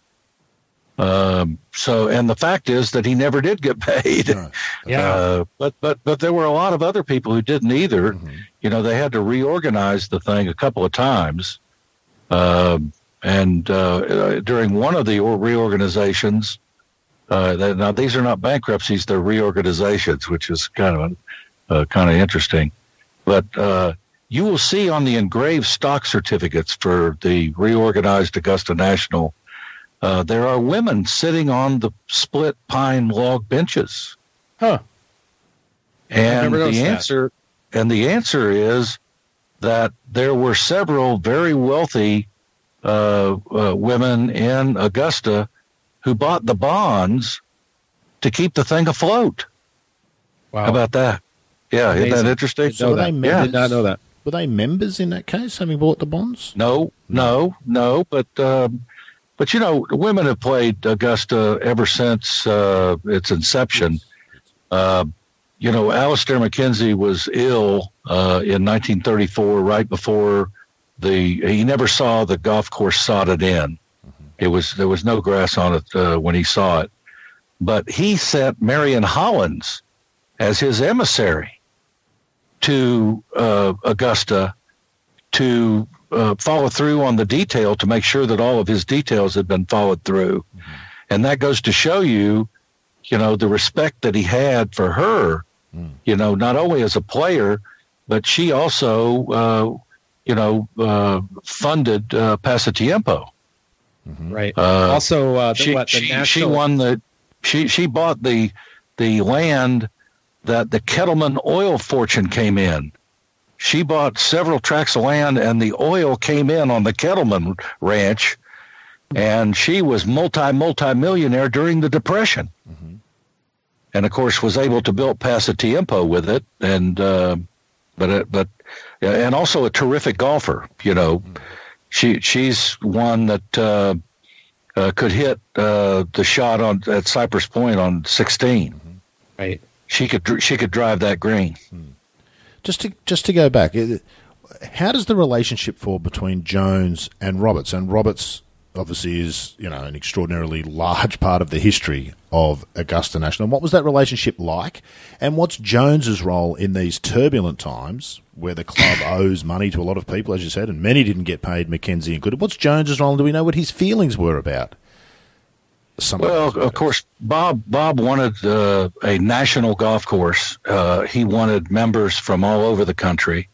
Um, so, and the fact is that he never did get paid. Right. Yeah. Uh, but, but, but there were a lot of other people who didn't either. Mm-hmm. You know, they had to reorganize the thing a couple of times. Uh, and uh, during one of the reorganizations, Uh, they, now these are not bankruptcies; they're reorganizations, which is kind of uh, kind of interesting. But uh, you will see on the engraved stock certificates for the reorganized Augusta National, uh, there are women sitting on the split pine log benches. Huh. And the answer, that. and the answer is that there were several very wealthy uh, uh, women in Augusta who bought the bonds to keep the thing afloat. Wow. How about that? Yeah, amazing. Isn't that interesting? So that. They mem- yeah. I did not know that. Were they members in that case, having bought the bonds? No, no, no. But, um, but you know, women have played Augusta ever since uh, its inception. Uh, you know, Alistair McKenzie was ill uh, in nineteen thirty-four, right before the – he never saw the golf course sodded in. It was there was no grass on it uh, when he saw it, but he sent Marion Hollins as his emissary to uh, Augusta to uh, follow through on the detail to make sure that all of his details had been followed through, mm-hmm. and that goes to show you, you know, the respect that he had for her, mm. you know, not only as a player, but she also, uh, you know, uh, funded uh, Pasatiempo. Mm-hmm. Right. Uh, also, uh, the, she, what, the she, national... she won the she she bought the the land that the Kettleman oil fortune came in. She bought several tracts of land, and the oil came in on the Kettleman ranch. And she was multi multi millionaire during the Depression, mm-hmm. and of course was able to build Pasatiempo with it. And uh, but it, but and also a terrific golfer, you know. Mm-hmm. She she's one that uh, uh, could hit uh, the shot on at Cypress Point on sixteen. Mm-hmm. Right. She could she could drive that green. Mm. Just to just to go back, how does the relationship fall between Jones and Roberts? And Roberts obviously is, you know, an extraordinarily large part of the history of Augusta National. And what was that relationship like? And what's Jones's role in these turbulent times where the club owes money to a lot of people, as you said, and many didn't get paid, McKenzie included? What's Jones's role? And do we know what his feelings were about? Some well, of, of course, Bob Bob wanted uh, a national golf course. Uh, he wanted members from all over the country.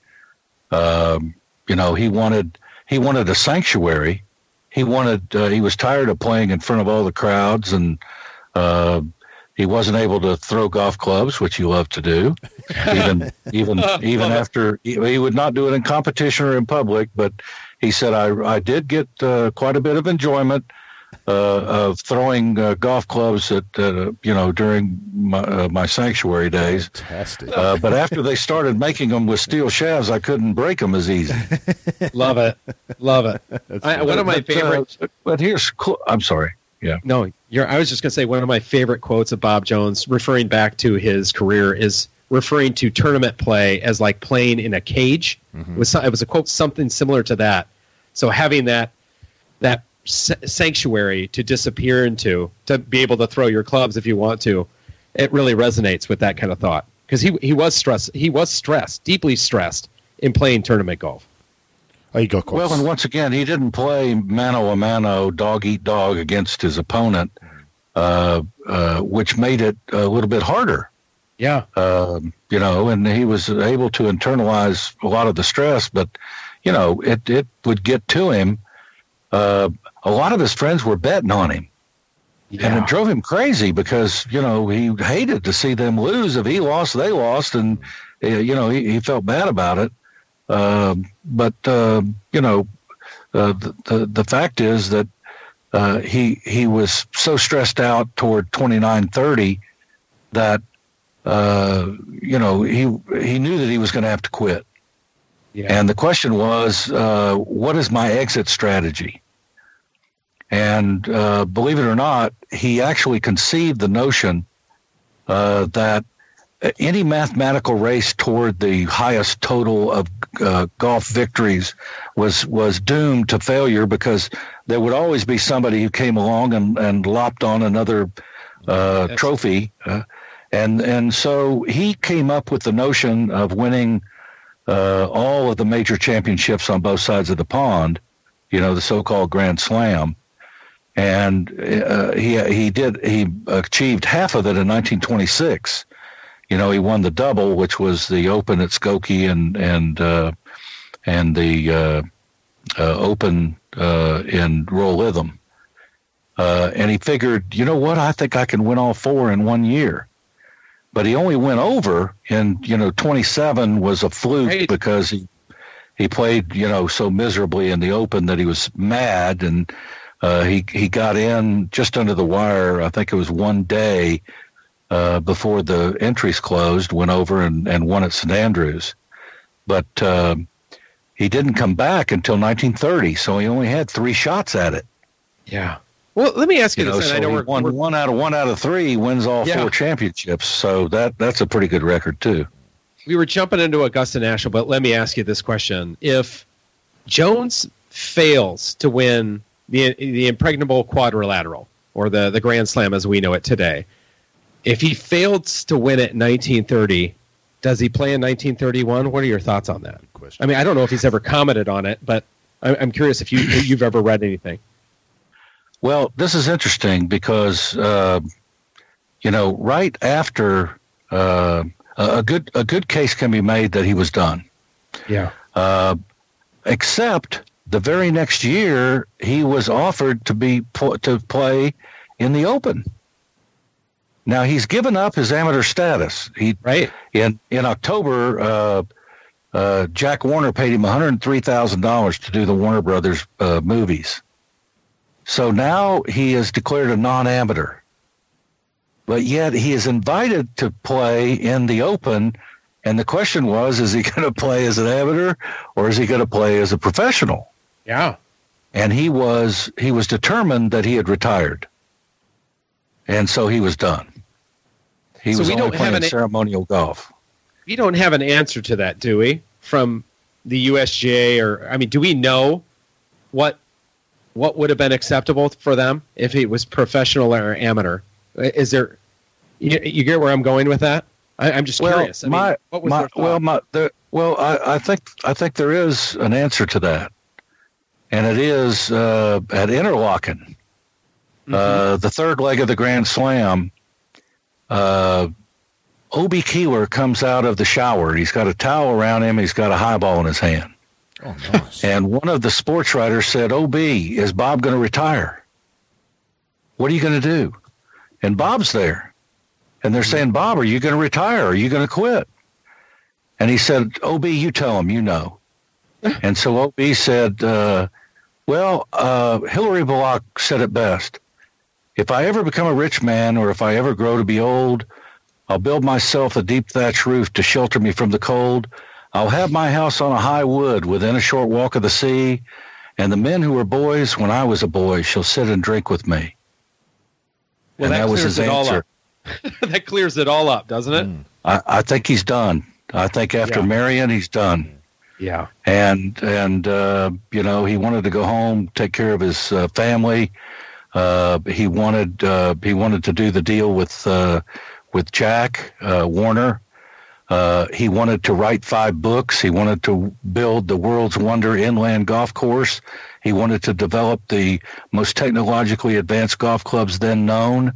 Um, you know, he wanted he wanted a sanctuary. He wanted. Uh, he was tired of playing in front of all the crowds, and uh, he wasn't able to throw golf clubs, which he loved to do. Even, even, even after he, he would not do it in competition or in public. But he said, "I, I did get uh, quite a bit of enjoyment uh, of throwing uh, golf clubs at, uh, you know, during my, uh, my sanctuary days. Fantastic. Uh, but after they started making them with steel shafts, I couldn't break them as easy." Love it. Love it. I, one of my favorite. Uh, but here's, I'm sorry. Yeah. No, you're, I was just going to say one of my favorite quotes of Bob Jones, referring back to his career, is referring to tournament play as like playing in a cage. Mm-hmm. It was, it was a quote something similar to that. So having that that sanctuary to disappear into, to be able to throw your clubs if you want to, it really resonates with that kind of thought, because he he was stressed. He was stressed, deeply stressed in playing tournament golf. There you go, Course. Well, and once again, he didn't play mano a mano, dog eat dog against his opponent, uh, uh, which made it a little bit harder. Yeah, uh, you know, and he was able to internalize a lot of the stress, but you know, it it would get to him. Uh, a lot of his friends were betting on him. Yeah. And it drove him crazy because, you know, he hated to see them lose. If he lost, they lost. And, you know, he, he felt bad about it. Uh, but, uh, you know, uh, the, the the fact is that uh, he he was so stressed out toward twenty-nine thirty that, uh, you know, he, he knew that he was going to have to quit. Yeah. And the question was, uh, what is my exit strategy? And uh, believe it or not, he actually conceived the notion uh, that any mathematical race toward the highest total of uh, golf victories was was doomed to failure, because there would always be somebody who came along and, and lopped on another uh, yes. trophy. Uh, and and so he came up with the notion of winning uh, all of the major championships on both sides of the pond, you know, the so-called Grand Slam. And uh, he he did he achieved half of it in nineteen twenty-six. You know, he won the double, which was the Open at Skokie and and uh, and the uh, uh, Open uh, in Royal Lytham. Uh, and he figured, you know what, I think I can win all four in one year. But he only went over, and you know, twenty-seven was a fluke right. because he he played you know so miserably in the Open that he was mad. And Uh, he he got in just under the wire. I think it was one day uh, before the entries closed, went over and, and won at Saint Andrews. But uh, he didn't come back until nineteen thirty, so he only had three shots at it. Yeah. Well, let me ask you, you know, this. So I know he we're, won we're, one out of one out of three, wins all yeah. four championships, so that that's a pretty good record, too. We were jumping into Augusta National, but let me ask you this question. If Jones fails to win The, the impregnable quadrilateral, or the, the Grand Slam as we know it today, if he fails to win it in nineteen thirty, does he play in nineteen thirty-one? What are your thoughts on that? I mean, I don't know if he's ever commented on it, but I'm curious if you, if you've ever read anything. Well, this is interesting because, uh, you know, right after uh, a good a good case can be made that he was done. Yeah. Uh, except... the very next year, he was offered to be to play in the Open. Now he's given up his amateur status. He right in in October, uh, uh, Jack Warner paid him one hundred three thousand dollars to do the Warner Brothers uh, movies. So now he is declared a non-amateur, but yet he is invited to play in the Open. And the question was: is he going to play as an amateur, or is he going to play as a professional? Yeah, and he was he was determined that he had retired, and so he was done. He so was we only don't playing have an, ceremonial golf. We don't have an answer to that, do we? From the U S G A, or I mean, do we know what what would have been acceptable for them if it was professional or amateur? Is there? You, you get where I'm going with that? I, I'm just well, curious. I my, mean, what was my, their thought? Well, my, the, well, I, I think I think there is an answer to that. And it is uh, at Interlaken, mm-hmm. uh, the third leg of the Grand Slam. Uh, Obi Keeler comes out of the shower. He's got a towel around him. He's got a highball in his hand. Oh, nice. And one of the sports writers said, O B, is Bob going to retire? What are you going to do? And Bob's there. And they're mm-hmm. saying, Bob, are you going to retire? Are you going to quit? And he said, O B, you tell him, you know. And so O B said, uh, Well, uh, Hilary Belloc said it best. If I ever become a rich man, or if I ever grow to be old, I'll build myself a deep thatch roof to shelter me from the cold. I'll have my house on a high wood within a short walk of the sea, and the men who were boys when I was a boy shall sit and drink with me. Well, and that, that was his answer. That clears it all up, doesn't it? Mm. I, I think he's done. I think after yeah. Marion, he's done. Yeah, and and uh, you know, he wanted to go home, take care of his uh, family. Uh, he wanted uh, he wanted to do the deal with uh, with Jack uh, Warner. Uh, he wanted to write five books. He wanted to build the world's wonder inland golf course. He wanted to develop the most technologically advanced golf clubs then known,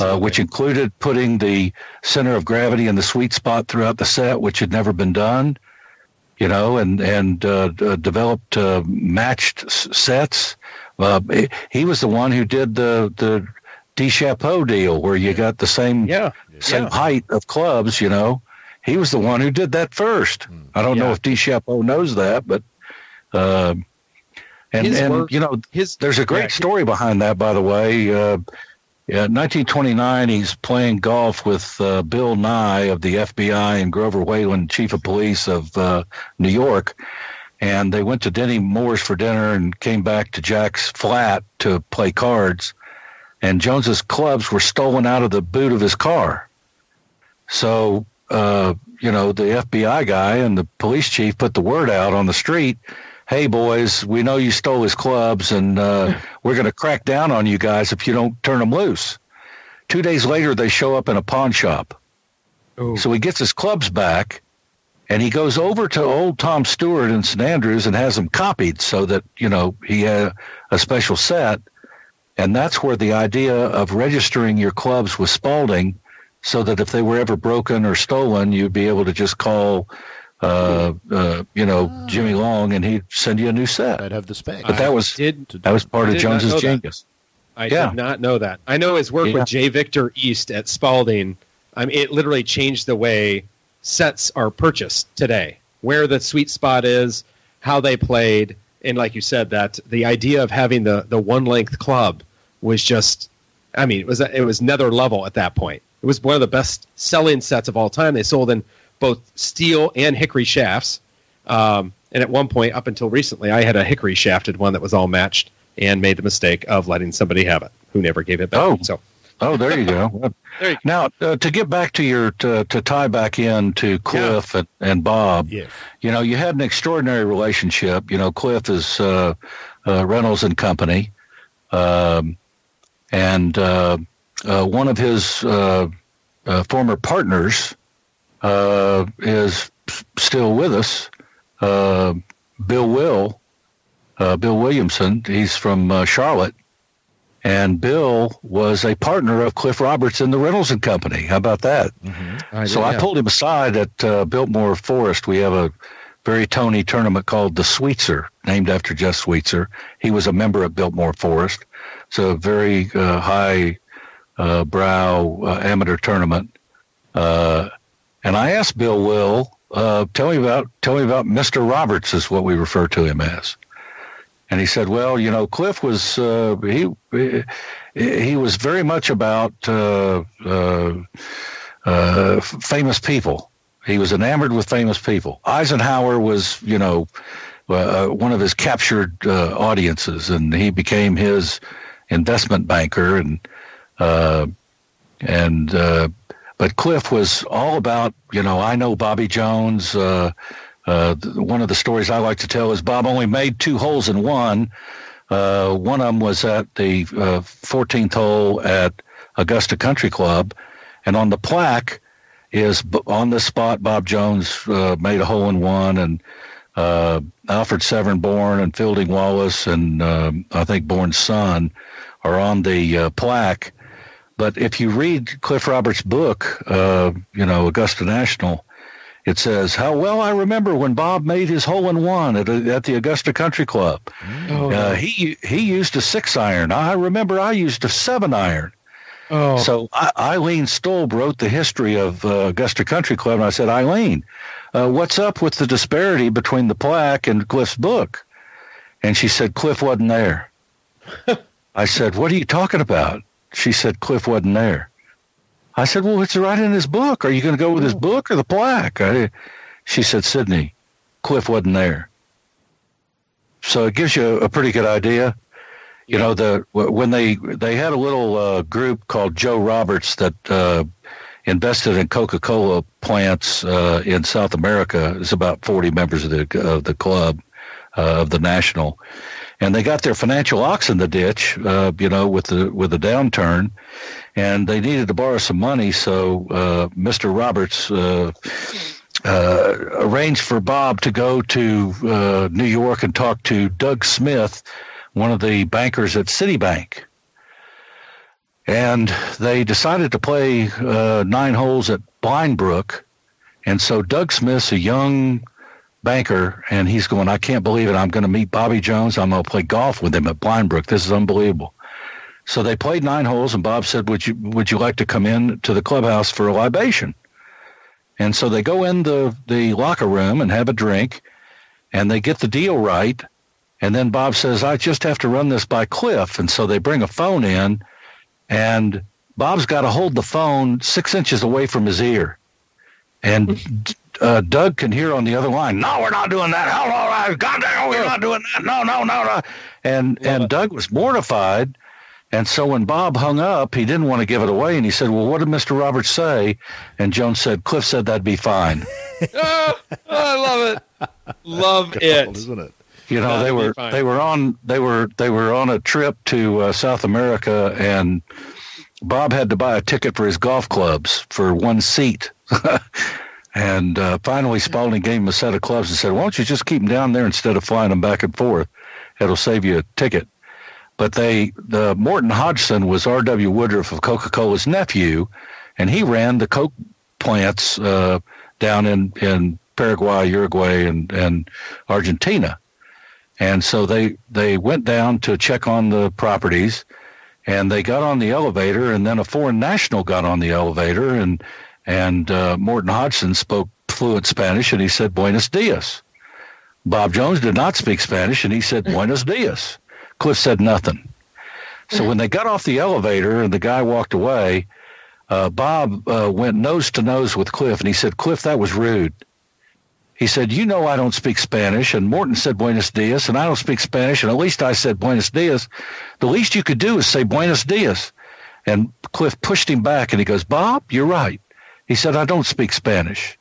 uh, which included putting the center of gravity in the sweet spot throughout the set, which had never been done, you know, and, and uh, d- developed uh, matched s- sets. Uh, he was the one who did the the DeChambeau deal where you got the same, yeah. same yeah. height of clubs, you know. He was the one who did that first. I don't yeah. know if DeChambeau knows that, but uh, and his and work, you know, his, there's a great yeah, story behind that. By the way, uh, yeah, nineteen twenty-nine, he's playing golf with uh, Bill Nye of the F B I and Grover Whalen, chief of police of uh, New York, and they went to Denny Moore's for dinner and came back to Jack's flat to play cards, and Jones's clubs were stolen out of the boot of his car, so. Uh, you know, the F B I guy and the police chief put the word out on the street. Hey, boys, we know you stole his clubs, and uh, we're going to crack down on you guys if you don't turn them loose. Two days later, they show up in a pawn shop. Ooh. So he gets his clubs back, and he goes over to old Tom Stewart in Saint Andrews and has them copied so that, you know, he had a special set. And that's where the idea of registering your clubs with Spalding, so that if they were ever broken or stolen, you'd be able to just call, uh, uh, you know, oh. Jimmy Long, and he'd send you a new set. I'd have the spec. But that was did, that was part of Jones's genius. I yeah. did not know that. I know his work yeah. with J. Victor East at Spalding. I mean, it literally changed the way sets are purchased today, where the sweet spot is, how they played, and like you said, that the idea of having the the one length club was just, I mean, it was it was another level at that point. It was one of the best-selling sets of all time. They sold in both steel and hickory shafts. Um, and at one point, up until recently, I had a hickory-shafted one that was all matched and made the mistake of letting somebody have it who never gave it back. Oh, so. oh there you go. there you go. Now, uh, to get back to your to, – to tie back in to Cliff yeah. and, and Bob, yes. you know, you had an extraordinary relationship. You know, Cliff is uh, uh, Reynolds and Company, um, and uh, – Uh, one of his uh, uh, former partners uh, is still with us, uh, Bill Will, uh, Bill Williamson. He's from uh, Charlotte, and Bill was a partner of Cliff Roberts in the Reynolds and Company. How about that? Mm-hmm. I so did, I yeah. pulled him aside at uh, Biltmore Forest. We have a very Tony tournament called the Sweetser, named after Jeff Sweetser. He was a member of Biltmore Forest. It's a very uh, high... Uh, brow uh, amateur tournament, uh, and I asked Bill Will, uh, "Tell me about, tell me about Mister Roberts," is what we refer to him as, and he said, "Well, you know, Cliff was uh, he he was very much about uh, uh, uh, famous people. He was enamored with famous people. Eisenhower was, you know, uh, one of his captured uh, audiences, and he became his investment banker and." Uh, and, uh, but Cliff was all about, you know, I know Bobby Jones, uh, uh, th- one of the stories I like to tell is Bob only made two holes in one. Uh, one of them was at the, uh, fourteenth hole at Augusta Country Club. And on the plaque is b- on the spot, Bob Jones, uh, made a hole in one, and, uh, Alfred Severnborn and Fielding Wallace and, um, I think Born's son are on the, uh, plaque. But if you read Cliff Roberts' book, uh, you know, Augusta National, it says, how well I remember when Bob made his hole-in-one at, at the Augusta Country Club. Oh. Uh, he he used a six-iron. I remember I used a seven-iron. Oh. So I, Eileen Stolb wrote the history of uh, Augusta Country Club, and I said, Eileen, uh, what's up with the disparity between the plaque and Cliff's book? And she said, Cliff wasn't there. I said, what are you talking about? She said, Cliff wasn't there. I said, well, it's right in his book. Are you going to go with his book or the plaque? I, she said, Sydney, Cliff wasn't there. So it gives you a pretty good idea. You know, the when they, they had a little uh, group called Joe Roberts that uh, invested in Coca-Cola plants uh, in South America. It's about forty members of the, of the club, uh, of the National. and they got their financial ox in the ditch, uh, you know, with the with the downturn, and they needed to borrow some money. So uh, Mister Roberts uh, uh, arranged for Bob to go to uh, New York and talk to Doug Smith, one of the bankers at Citibank. And they decided to play uh, nine holes at Blind Brook. And so Doug Smith's a young banker, and he's going, I can't believe it. I'm going to meet Bobby Jones. I'm going to play golf with him at Blind Brook. This is unbelievable. So they played nine holes, and Bob said, would you would you like to come in to the clubhouse for a libation? And so they go in the, the locker room and have a drink, and they get the deal right. And then Bob says, I just have to run this by Cliff. And so they bring a phone in, and Bob's got to hold the phone six inches away from his ear. And uh, Doug can hear on the other line, no, we're not doing that. Hello, God damn, we're not doing that. No, no, no, no. And yeah. and Doug was mortified. And so when Bob hung up, he didn't want to give it away. And he said, well, what did Mister Roberts say? And Jones said, Cliff said that'd be fine. oh, oh, I love it. Love God, it. Isn't it? You know, that'd they were they were on they were they were on a trip to uh, South America, and Bob had to buy a ticket for his golf clubs for one seat. and uh, finally Spalding gave him a set of clubs and said, why don't you just keep them down there instead of flying them back and forth? It'll save you a ticket. But they, the Morton Hodgson was R W Woodruff of Coca-Cola's nephew, and he ran the Coke plants uh, down in, in Paraguay, Uruguay, and, and Argentina. And so they, they went down to check on the properties, and they got on the elevator, and then a foreign national got on the elevator, and And uh, Morton Hodgson spoke fluent Spanish, and he said, Buenos dias. Bob Jones did not speak Spanish, and he said, Buenos dias. Cliff said nothing. So when they got off the elevator and the guy walked away, uh, Bob uh, went nose to nose with Cliff, and he said, Cliff, that was rude. He said, you know I don't speak Spanish, and Morton said Buenos dias, and I don't speak Spanish, and at least I said Buenos dias. The least you could do is say Buenos dias. And Cliff pushed him back, and he goes, Bob, you're right. He said, I don't speak Spanish.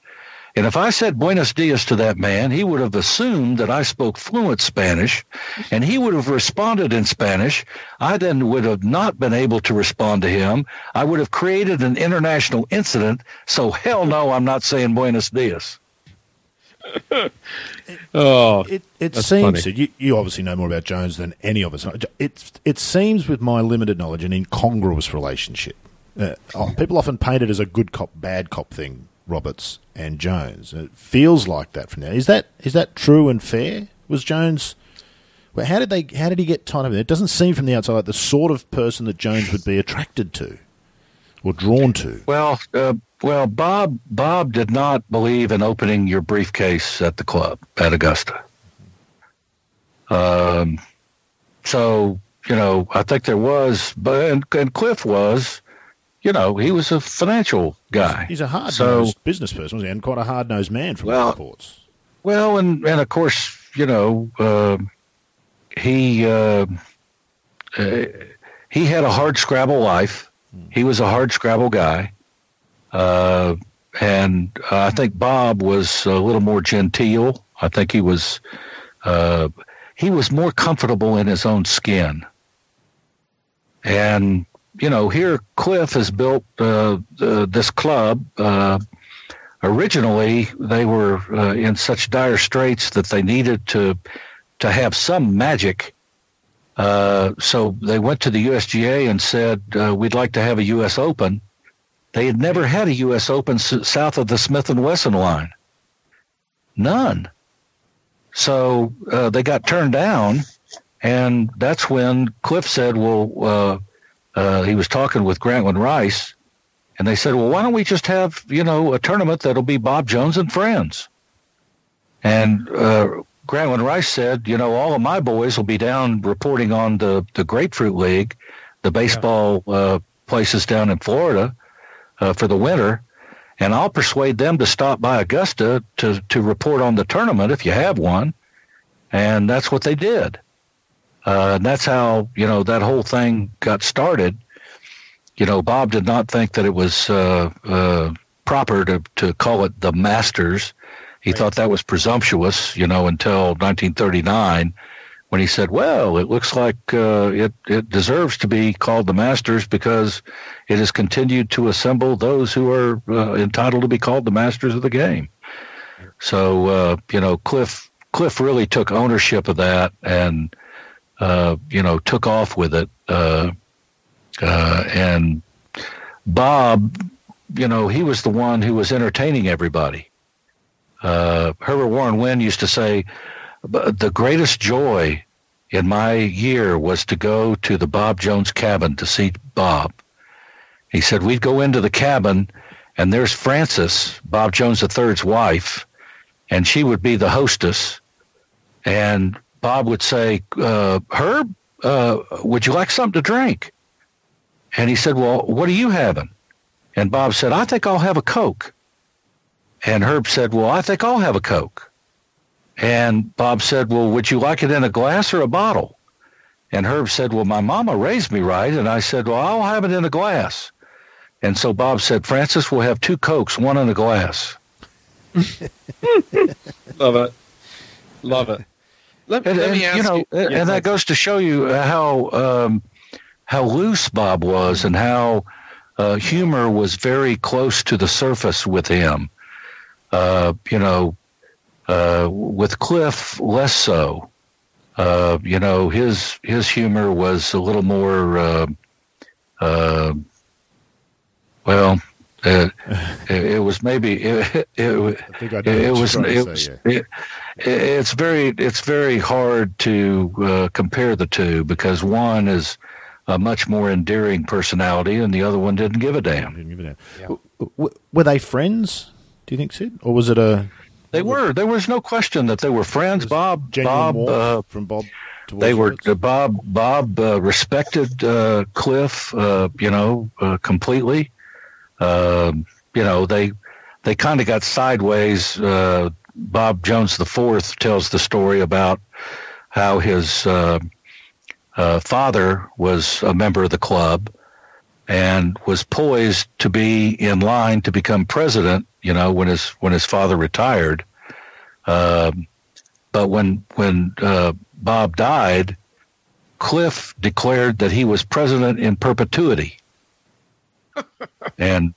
And if I said Buenos dias to that man, he would have assumed that I spoke fluent Spanish, and he would have responded in Spanish. I then would have not been able to respond to him. I would have created an international incident, so hell no, I'm not saying Buenos dias. it, oh, it, it seems that you, you obviously know more about Jones than any of us. It, it seems, with my limited knowledge, an incongruous relationship. Uh, people often paint it as a good cop, bad cop thing, Roberts and Jones. It feels like that from now. Is that is that true and fair? Was Jones? Well, how did they? How did he get tied up? It doesn't seem from the outside like the sort of person that Jones would be attracted to or drawn to. Well, uh, well, Bob Bob did not believe in opening your briefcase at the club at Augusta. Um, so you know, I think there was, but and, and Cliff was. You know, he was a financial guy. He's a hard-nosed so, business person, wasn't he? And quite a hard-nosed man from well, the reports. Well, and, and of course, you know, uh, he uh, uh, he had a hard-scrabble life. He was a hard-scrabble guy. Uh, and I think Bob was a little more genteel. I think he was uh, he was more comfortable in his own skin. And... You know, here Cliff has built uh, uh, this club. Uh, originally, they were uh, in such dire straits that they needed to to have some magic. Uh, so they went to the U S G A and said, uh, we'd like to have a U S Open. They had never had a U S Open s- south of the Smith and Wesson line. None. So uh, they got turned down, and that's when Cliff said, well, uh, Uh, he was talking with Grantland Rice, and they said, well, why don't we just have, you know, a tournament that'll be Bob Jones and friends? And uh, Grantland Rice said, you know, all of my boys will be down reporting on the, the Grapefruit League, the baseball uh, places down in Florida uh, for the winter, and I'll persuade them to stop by Augusta to, to report on the tournament if you have one. And that's what they did. Uh, and that's how, you know, that whole thing got started. You know, Bob did not think that it was uh, uh, proper to, to call it the Masters. He right. thought that was presumptuous, you know, until nineteen thirty-nine when he said, well, it looks like uh, it, it deserves to be called the Masters because it has continued to assemble those who are uh, entitled to be called the masters of the game. So, uh, you know, Cliff Cliff really took ownership of that and, uh, you know, took off with it. Uh, uh, and Bob, you know, he was the one who was entertaining everybody. Uh, Herbert Warren Wynn used to say, the greatest joy in my year was to go to the Bob Jones cabin to see Bob. He said, we'd go into the cabin, and there's Frances, Bob Jones the third's wife, and she would be the hostess. And Bob would say, uh, Herb, uh, would you like something to drink? And he said, well, what are you having? And Bob said, I think I'll have a Coke. And Herb said, well, I think I'll have a Coke. And Bob said, well, would you like it in a glass or a bottle? And Herb said, well, my mama raised me right. And I said, well, I'll have it in a glass. And so Bob said, Francis, we'll have two Cokes, one in a glass. Love it. Love it. Let, and, let me ask you. Know, you. And yes, that goes to show you how, um, how loose Bob was and how uh, humor was very close to the surface with him. Uh, you know, Uh, with Cliff, less so. Uh, you know, his his humor was a little more, uh, uh, well, uh, it, it was maybe it, it, I think I know it was. It was say, yeah. it, it's very it's very hard to uh, compare the two because one is a much more endearing personality, and the other one didn't give a damn. Didn't give a damn. Yeah. W- were they friends? Do you think, Sid, or was it a? They were. There was no question that they were friends. Bob, Bob, uh, from Bob. They were. Uh, Bob, Bob uh, respected uh, Cliff. Uh, you know, uh, completely. Uh, you know, they they kind of got sideways. Uh, Bob Jones the Fourth tells the story about how his uh, uh, father was a member of the club and was poised to be in line to become president. You know, when his when his father retired, uh, but when when uh, Bob died, Cliff declared that he was president in perpetuity, and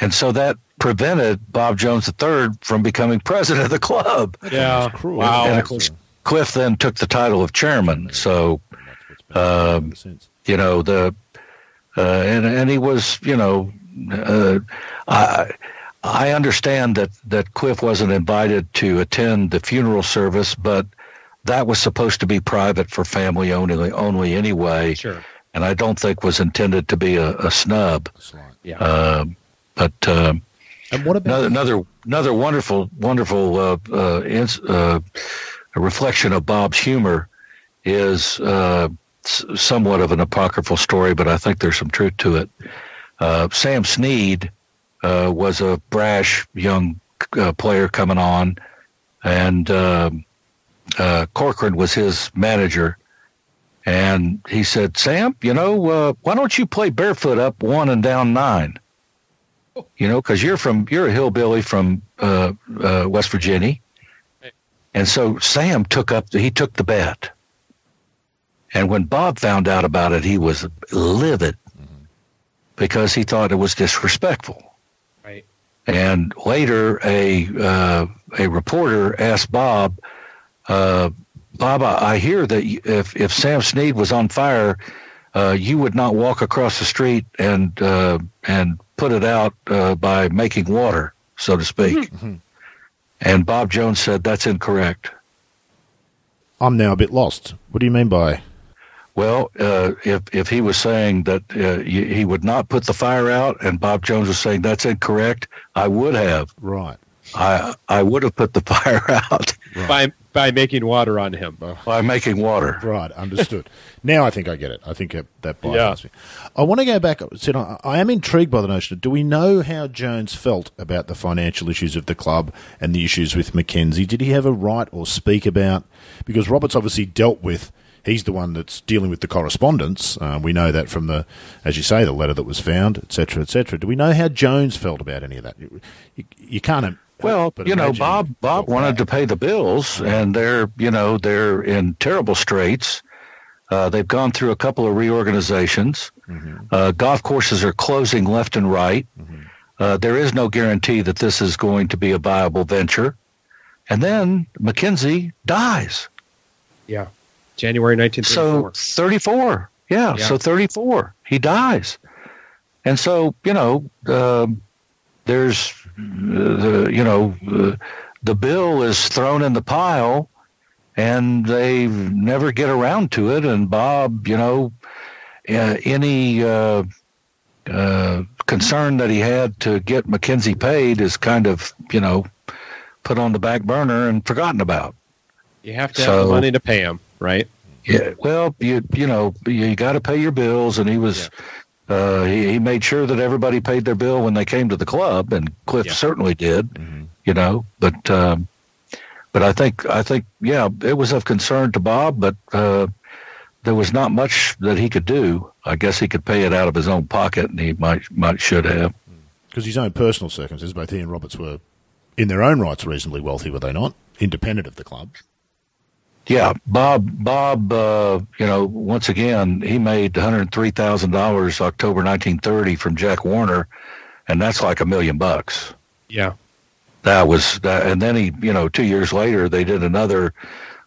and so that prevented Bob Jones the third from becoming president of the club. Yeah, cruel. Wow. And of course, Cliff then took the title of chairman. So, uh, you know the uh, and and he was you know uh, I. I understand that, that Cliff wasn't invited to attend the funeral service, but that was supposed to be private for family only, only anyway, sure. And I don't think was intended to be a, a snub. Yeah. Uh, but um, and what about another another, another wonderful wonderful uh, uh, ins, uh, reflection of Bob's humor is uh, s- somewhat of an apocryphal story, but I think there's some truth to it. Uh, Sam Snead. Uh, was a brash young uh, player coming on, and uh, uh, Corcoran was his manager. And he said, Sam, you know, uh, why don't you play barefoot up one and down nine? You know, because you're from you're a hillbilly from uh, uh, West Virginia. And so Sam took up the, he took the bet. And when Bob found out about it, he was livid mm-hmm. because he thought it was disrespectful. And later, a uh, a reporter asked Bob, uh, "Bob, I hear that if if Sam Snead was on fire, uh, you would not walk across the street and uh, and put it out uh, by making water, so to speak." Mm-hmm. And Bob Jones said, "That's incorrect." I'm now a bit lost. What do you mean by? Well, uh, if if he was saying that uh, he would not put the fire out, and Bob Jones was saying that's incorrect, I would have. Right. I I would have put the fire out right. by by making water on him. By making water. Right. Understood. Now I think I get it. I think that bothers yeah. me. I want to go back. Sid, I am intrigued by the notion of, do we know how Jones felt about the financial issues of the club and the issues with Mackenzie? Did he have a right or speak about? Because Roberts obviously dealt with. He's the one that's dealing with the correspondence. Uh, we know that from the, as you say, the letter that was found, et cetera, et cetera. Do we know how Jones felt about any of that? You, you, you can't Well, but you know, Bob Bob wanted to pay the bills, and they're, you know, they're in terrible straits. Uh, they've gone through a couple of reorganizations. Mm-hmm. Uh, golf courses are closing left and right. Mm-hmm. Uh, there is no guarantee that this is going to be a viable venture. And then McKenzie dies. Yeah. January nineteen thirty-four. So thirty-four. Yeah, yeah. So thirty-four. He dies. And so, you know, uh, there's, uh, the, you know, uh, the bill is thrown in the pile, and they never get around to it. And Bob, you know, uh, any uh, uh, concern that he had to get McKenzie paid is kind of, you know, put on the back burner and forgotten about. You have to so, have money to pay him, right? Yeah. Well, you you know, you got to pay your bills, and he was. Yeah. Uh, he, he made sure that everybody paid their bill when they came to the club, and Cliff yeah. certainly did, mm-hmm. you know. But um, but I think I think yeah, it was of concern to Bob, but uh, there was not much that he could do. I guess he could pay it out of his own pocket, and he might might should have, because his own personal circumstances. Both he and Roberts were, in their own rights, reasonably wealthy, were they not? Independent of the club. Yeah, Bob. Bob, uh, you know, once again, he made one hundred three thousand dollars October nineteen thirty from Jack Warner, and that's like a million bucks. Yeah, that was. That, and then he, you know, two years later, they did another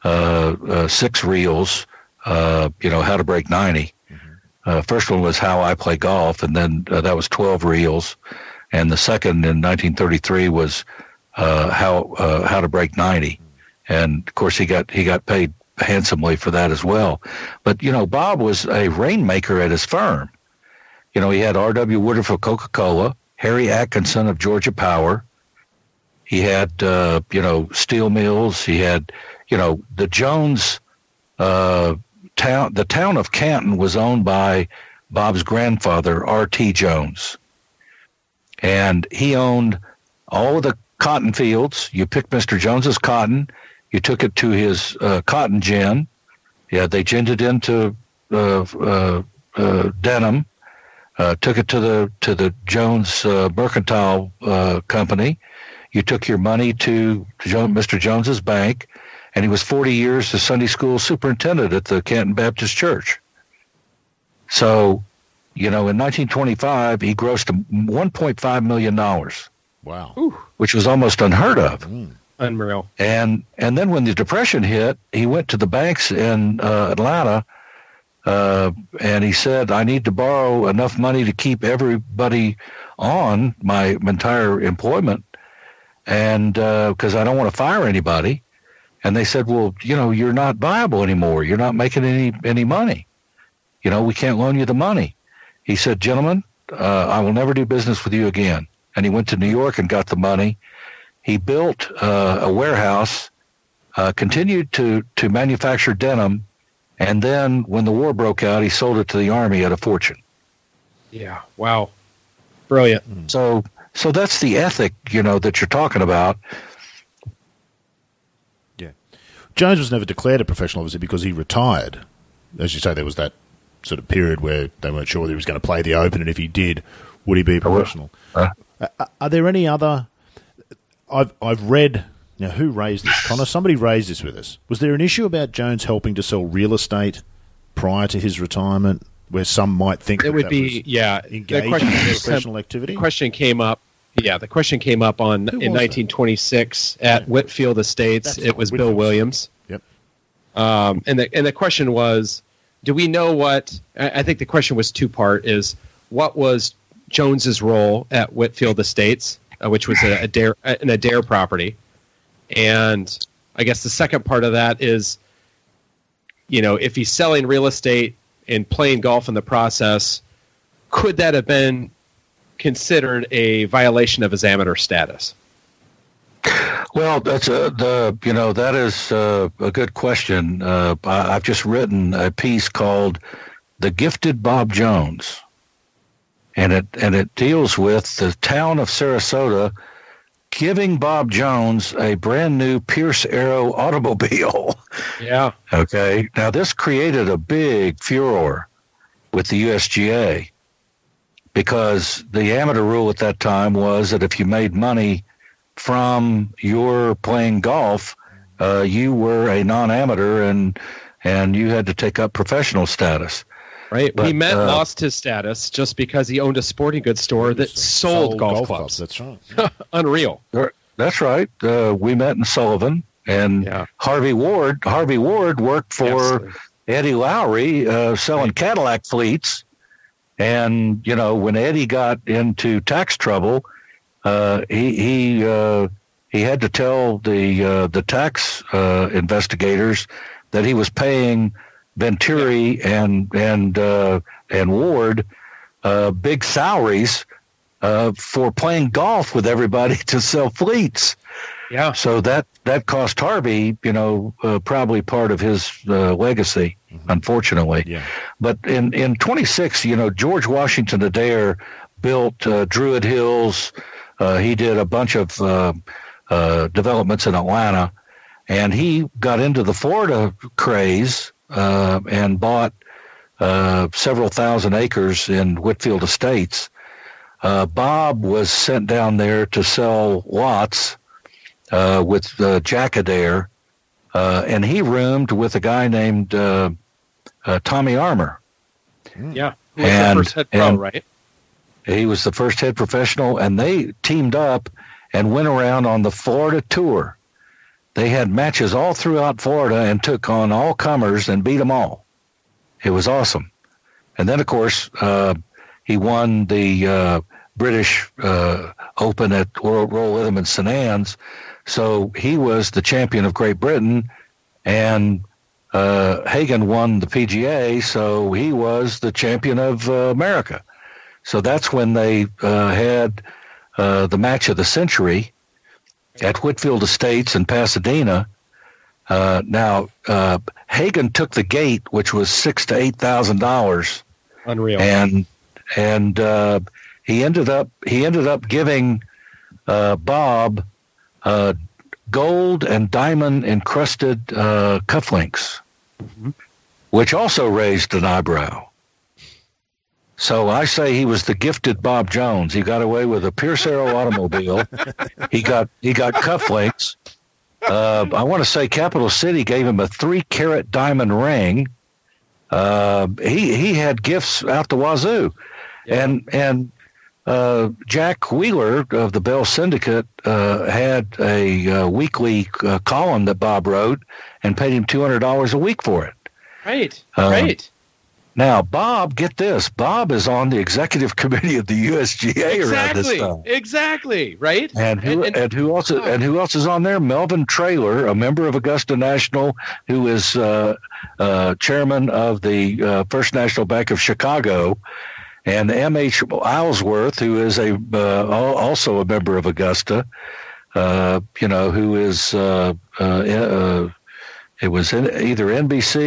uh, uh, six reels. Uh, you know, How to Break Ninety. Mm-hmm. Uh, first one was How I Play Golf, and then uh, that was twelve reels, and the second in nineteen thirty three was uh, How uh, How to Break Ninety. And of course, he got he got paid handsomely for that as well. But you know, Bob was a rainmaker at his firm. You know, he had R W Woodruff of Coca-Cola, Harry Atkinson of Georgia Power. He had uh, you know steel mills. He had you know the Jones uh, town. The town of Canton was owned by Bob's grandfather, R T Jones, and he owned all of the cotton fields. You picked Mister Jones's cotton. You took it to his uh, cotton gin. Yeah, they ginned it into uh, uh, uh, Denham. Uh, took it to the to the Jones uh, Mercantile uh, Company. You took your money to Mister Jones's bank, and he was forty years the Sunday school superintendent at the Canton Baptist Church. So, you know, in nineteen twenty-five, he grossed one point five million dollars. Wow, Ooh. Which was almost unheard of. Mm. Unreal. And and then when the Depression hit, he went to the banks in uh, Atlanta, uh, and he said, "I need to borrow enough money to keep everybody on my entire employment, and because uh, I don't want to fire anybody." And they said, "Well, you know, you're not viable anymore. You're not making any any money. You know, we can't loan you the money." He said, "Gentlemen, uh, I will never do business with you again." And he went to New York and got the money. He built uh, a warehouse, uh, continued to, to manufacture denim, and then when the war broke out, he sold it to the Army at a fortune. Yeah, wow. Brilliant. So so that's the ethic, you know, that you're talking about. Yeah. Jones was never declared a professional, obviously, because he retired. As you say, there was that sort of period where they weren't sure whether he was going to play the Open, and if he did, would he be a professional? Uh, uh, are there any other... I've I've read now. Who raised this, Connor? Somebody raised this with us. Was there an issue about Jones helping to sell real estate prior to his retirement, where some might think it that would that be was yeah engaged question, in professional activity? The question came up. Yeah, the question came up on in nineteen twenty-six that? at yeah. Whitfield Estates. That's it was Whitfield. Bill Williams. Yep. Um, and the and the question was, do we know what? I think the question was two part. Is what was Jones's role at Whitfield Estates? Uh, which was a, a Dare, an Adair property. And I guess the second part of that is, you know, if he's selling real estate and playing golf in the process, could that have been considered a violation of his amateur status? Well, that's a, the you know, that is a, a good question. Uh, I, I've just written a piece called The Gifted Bob Jones. And it and it deals with the town of Sarasota giving Bob Jones a brand new Pierce Arrow automobile. Yeah. Okay. Now this created a big furor with the U S G A because the amateur rule at that time was that if you made money from your playing golf, uh, you were a non-amateur and and you had to take up professional status. Right. But, he met uh, lost his status just because he owned a sporting goods store that sold, sold golf, golf clubs. clubs. That's right. Unreal. That's right. Uh, we met in Sullivan, and yeah. Harvey Ward. Harvey Ward worked for Absolutely. Eddie Lowry uh, selling right. Cadillac fleets. And, you know, when Eddie got into tax trouble, uh, he he uh, he had to tell the uh, the tax uh, investigators that he was paying Venturi yeah. and and uh, and Ward uh, big salaries uh, for playing golf with everybody to sell fleets. Yeah. So that, that cost Harvey, you know, uh, probably part of his uh, legacy, mm-hmm. unfortunately. Yeah. But in, in twenty-six, you know, George Washington Adair built uh, Druid Hills. Uh, he did a bunch of uh, uh, developments in Atlanta. And he got into the Florida craze uh, and bought uh, several thousand acres in Whitfield Estates. Uh, Bob was sent down there to sell lots Uh, with uh, Jack Adair, uh, and he roomed with a guy named uh, uh, Tommy Armour. Yeah, he was and, the first head pro, right? He was the first head professional, and they teamed up and went around on the Florida tour. They had matches all throughout Florida and took on all comers and beat them all. It was awesome. And then, of course, uh, he won the uh, British uh, Open at Royal Lytham and Saint Anne's. So he was the champion of Great Britain, and uh, Hagen won the P G A, so he was the champion of uh, America. So that's when they uh, had uh, the match of the century at Whitfield Estates in Pasadena. Uh, now, uh, Hagen took the gate, which was six thousand to eight thousand dollars. Unreal. And and uh, he ended up he ended up giving uh, Bob Uh, gold and diamond encrusted uh, cufflinks, mm-hmm. which also raised an eyebrow. So I say he was the gifted Bob Jones. He got away with a Pierce Arrow automobile. He got he got cufflinks. Uh, I want to say Capital City gave him a three carat diamond ring. Uh, he he had gifts out the wazoo, yeah. and and. Uh, Jack Wheeler of the Bell Syndicate uh, had a uh, weekly uh, column that Bob wrote and paid him two hundred dollars a week for it. Right, uh, right. Now, Bob, get this. Bob is on the executive committee of the U S G A exactly, around this time. Exactly, right? And who, and, and, and, who else, oh. and who else is on there? Melvin Traylor, a member of Augusta National, who is uh, uh, chairman of the uh, First National Bank of Chicago, and M H Islesworth, who is a uh, also a member of Augusta, uh, you know, who is uh, uh, uh, it was in either N B C,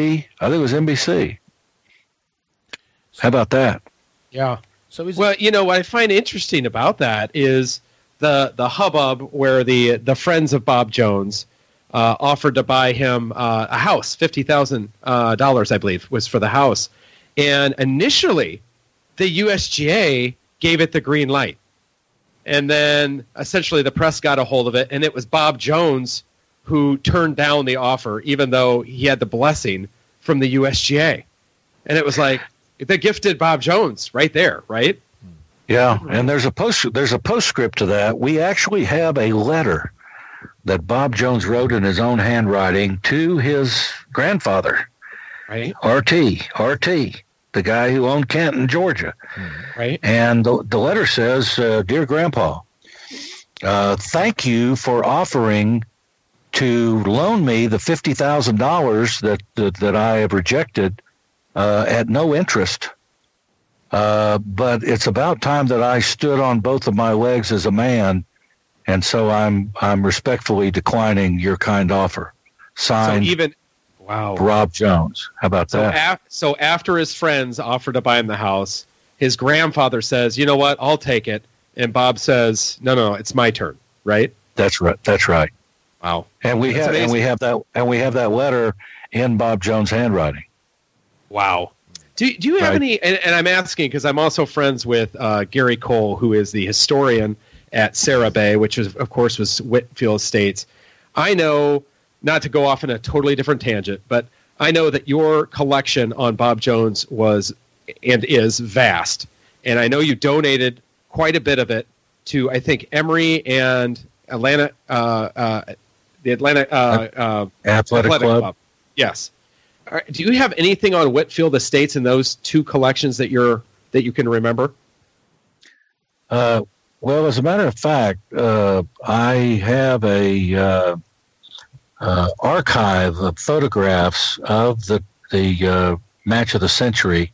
I think it was N B C. How about that? Yeah. So is well, you know, what I find interesting about that is the the hubbub where the the friends of Bob Jones uh, offered to buy him uh, a house, fifty thousand uh, dollars, I believe, was for the house, and initially the U S G A gave it the green light. And then essentially the press got a hold of it, and it was Bob Jones who turned down the offer, even though he had the blessing from the U S G A. And it was like the gifted Bob Jones right there, right? Yeah, and there's a post, there's a postscript to that. We actually have a letter that Bob Jones wrote in his own handwriting to his grandfather, right? R T, R T. The guy who owned Canton, Georgia. Right. And the, the letter says, uh, Dear Grandpa, uh, thank you for offering to loan me the fifty thousand dollars that, that that I have rejected uh, at no interest. Uh, but it's about time that I stood on both of my legs as a man, and so I'm I'm respectfully declining your kind offer. Signed. So even- Wow, Rob Jones. How about so that? Af- so after his friends offered to buy him the house, his grandfather says, "You know what? I'll take it." And Bob says, "No, no, it's my turn." Right? That's right. That's right. Wow. And we That's have amazing. and we have that and we have that letter in Bob Jones' handwriting. Wow. Do Do you have right. any? And, and I'm asking because I'm also friends with uh, Gary Cole, who is the historian at Sarah Bay, which is, of course, was Whitfield Estates. I know, not to go off in a totally different tangent, but I know that your collection on Bob Jones was and is vast. And I know you donated quite a bit of it to, I think, Emory and Atlanta, uh, uh, the Atlanta uh, uh, Athletic, Athletic Club. Club. Yes. All right. Do you have anything on Whitfield Estates in those two collections that you're that you can remember? Uh, well, as a matter of fact, uh, I have a uh, uh, archive of photographs of the the uh, match of the century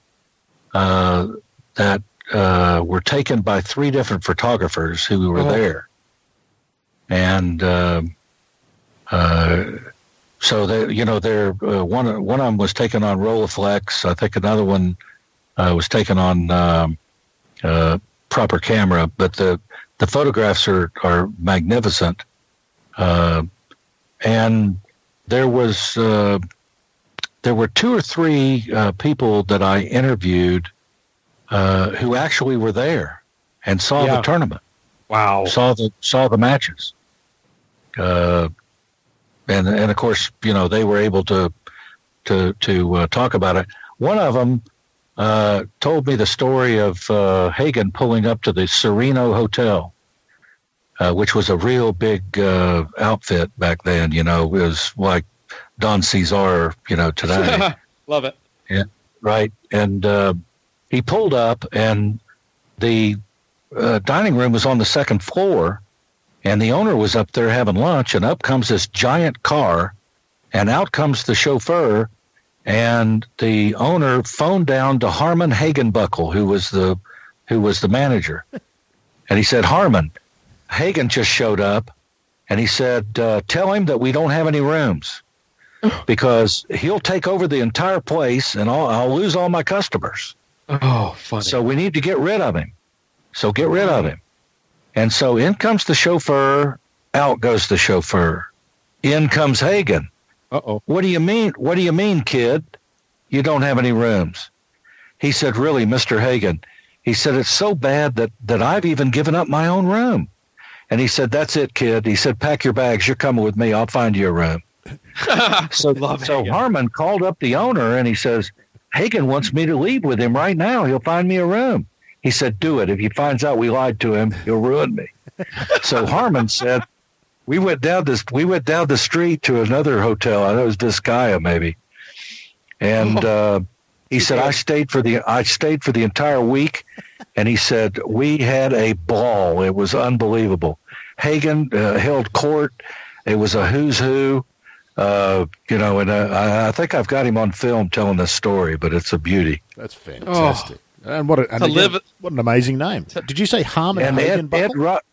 uh, that uh, were taken by three different photographers who were oh. there, and. Uh, uh, So they, you know, they're uh, one. One of them was taken on Rolleiflex. I think another one uh, was taken on um, uh, proper camera. But the, the photographs are are magnificent. Uh, and there was uh, there were two or three uh, people that I interviewed uh, who actually were there and saw yeah. the tournament. Wow! Saw the saw the matches. Uh, And, and of course, you know, they were able to to to uh, talk about it. One of them uh, told me the story of uh, Hagen pulling up to the Sereno Hotel, uh, which was a real big uh, outfit back then. You know, it was like Don Cesar, you know, today. Love it. Yeah, right. And uh, he pulled up, and the uh, dining room was on the second floor. And the owner was up there having lunch, and up comes this giant car, and out comes the chauffeur, and the owner phoned down to Harmon Hagenbuckle, who was the who was the manager. And he said, Harmon, Hagen just showed up, and he said, uh, tell him that we don't have any rooms, because he'll take over the entire place, and I'll, I'll lose all my customers. Oh, funny. So we need to get rid of him. So get rid of him. And so in comes the chauffeur, out goes the chauffeur. In comes Hagen. Uh-oh. What do you mean? What do you mean, kid? You don't have any rooms. He said, really, Mister Hagen? He said, it's so bad that, that I've even given up my own room. And he said, that's it, kid. He said, pack your bags. You're coming with me. I'll find you a room. so so Harmon called up the owner, and he says, Hagen wants me to leave with him right now. He'll find me a room. He said, do it. If he finds out we lied to him, he'll ruin me. So Harmon said, we went down this, we went down the street to another hotel. I know it was Disgaea maybe. And uh, he said, I stayed for the, I stayed for the entire week. And he said, we had a ball. It was unbelievable. Hagen uh, held court. It was a who's who, uh, you know, and uh, I, I think I've got him on film telling this story, but it's a beauty. That's fantastic. Oh. And what, a, and again, live, what an amazing name. Did you say Harmon Hagenbuckle? Ed, Ed Ro-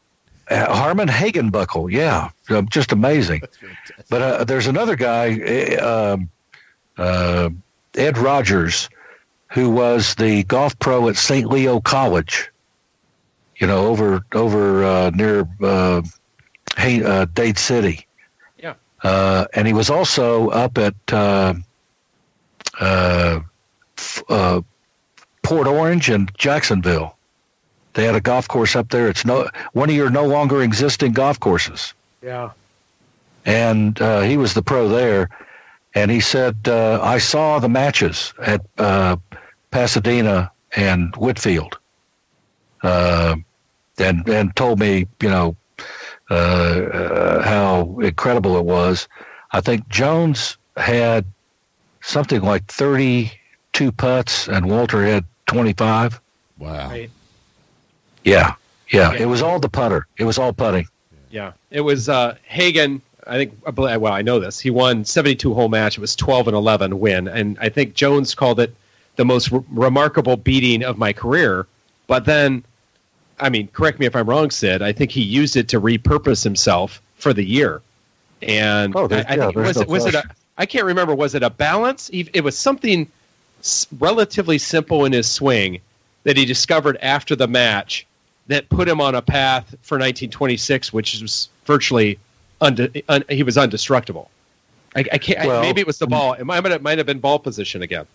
uh, Harmon Hagenbuckle, yeah. Just amazing. But uh, there's another guy, uh, uh, Ed Rogers, who was the golf pro at Saint Leo College, you know, over over uh, near uh, Hay- uh, Dade City. Yeah. Uh, and he was also up at uh, uh, uh Port Orange and Jacksonville. They had a golf course up there. It's no one of your no longer existing golf courses. Yeah. And uh, he was the pro there. And he said, uh, I saw the matches at uh, Pasadena and Whitfield. Uh, and, and told me, you know, uh, uh, how incredible it was. I think Jones had something like thirty-two putts, and Walter had twenty-five. Wow. Right. Yeah, yeah. It was all the putter. It was all putting. Yeah. It was uh, Hagen, I think, well, I know this. He won seventy-two hole match. It was twelve and eleven win. And I think Jones called it the most re- remarkable beating of my career. But then, I mean, correct me if I'm wrong, Sid, I think he used it to repurpose himself for the year. And oh, I, I yeah, think was, no was it a, I can't remember, was it a balance? It was something relatively simple in his swing that he discovered after the match that put him on a path for nineteen twenty-six, which was virtually unde- un- he was undestructible. I, I can't. Well, I, maybe it was the ball. It might, it might have been ball position again.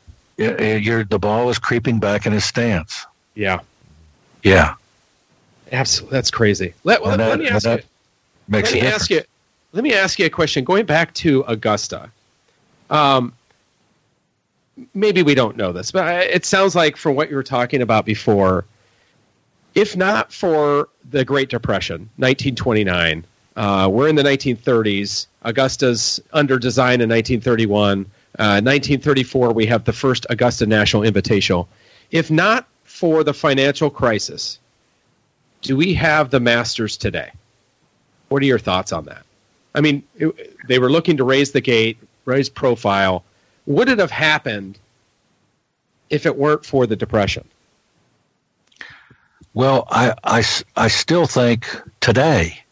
You're, the ball was creeping back in his stance. Yeah, yeah. Absolutely, that's crazy. Let, well, that, let me ask you. Let me ask you. Let me ask you a question. Going back to Augusta, um, maybe we don't know this, but it sounds like from what you were talking about before, if not for the Great Depression, nineteen twenty-nine, uh, we're in the nineteen thirties. Augusta's under design in nineteen thirty-one. Uh, nineteen thirty-four, we have the first Augusta National Invitational. If not for the financial crisis, do we have the Masters today? What are your thoughts on that? I mean, it, they were looking to raise the gate, raise profile. Would it have happened if it weren't for the Depression? Well, I, I, I still think today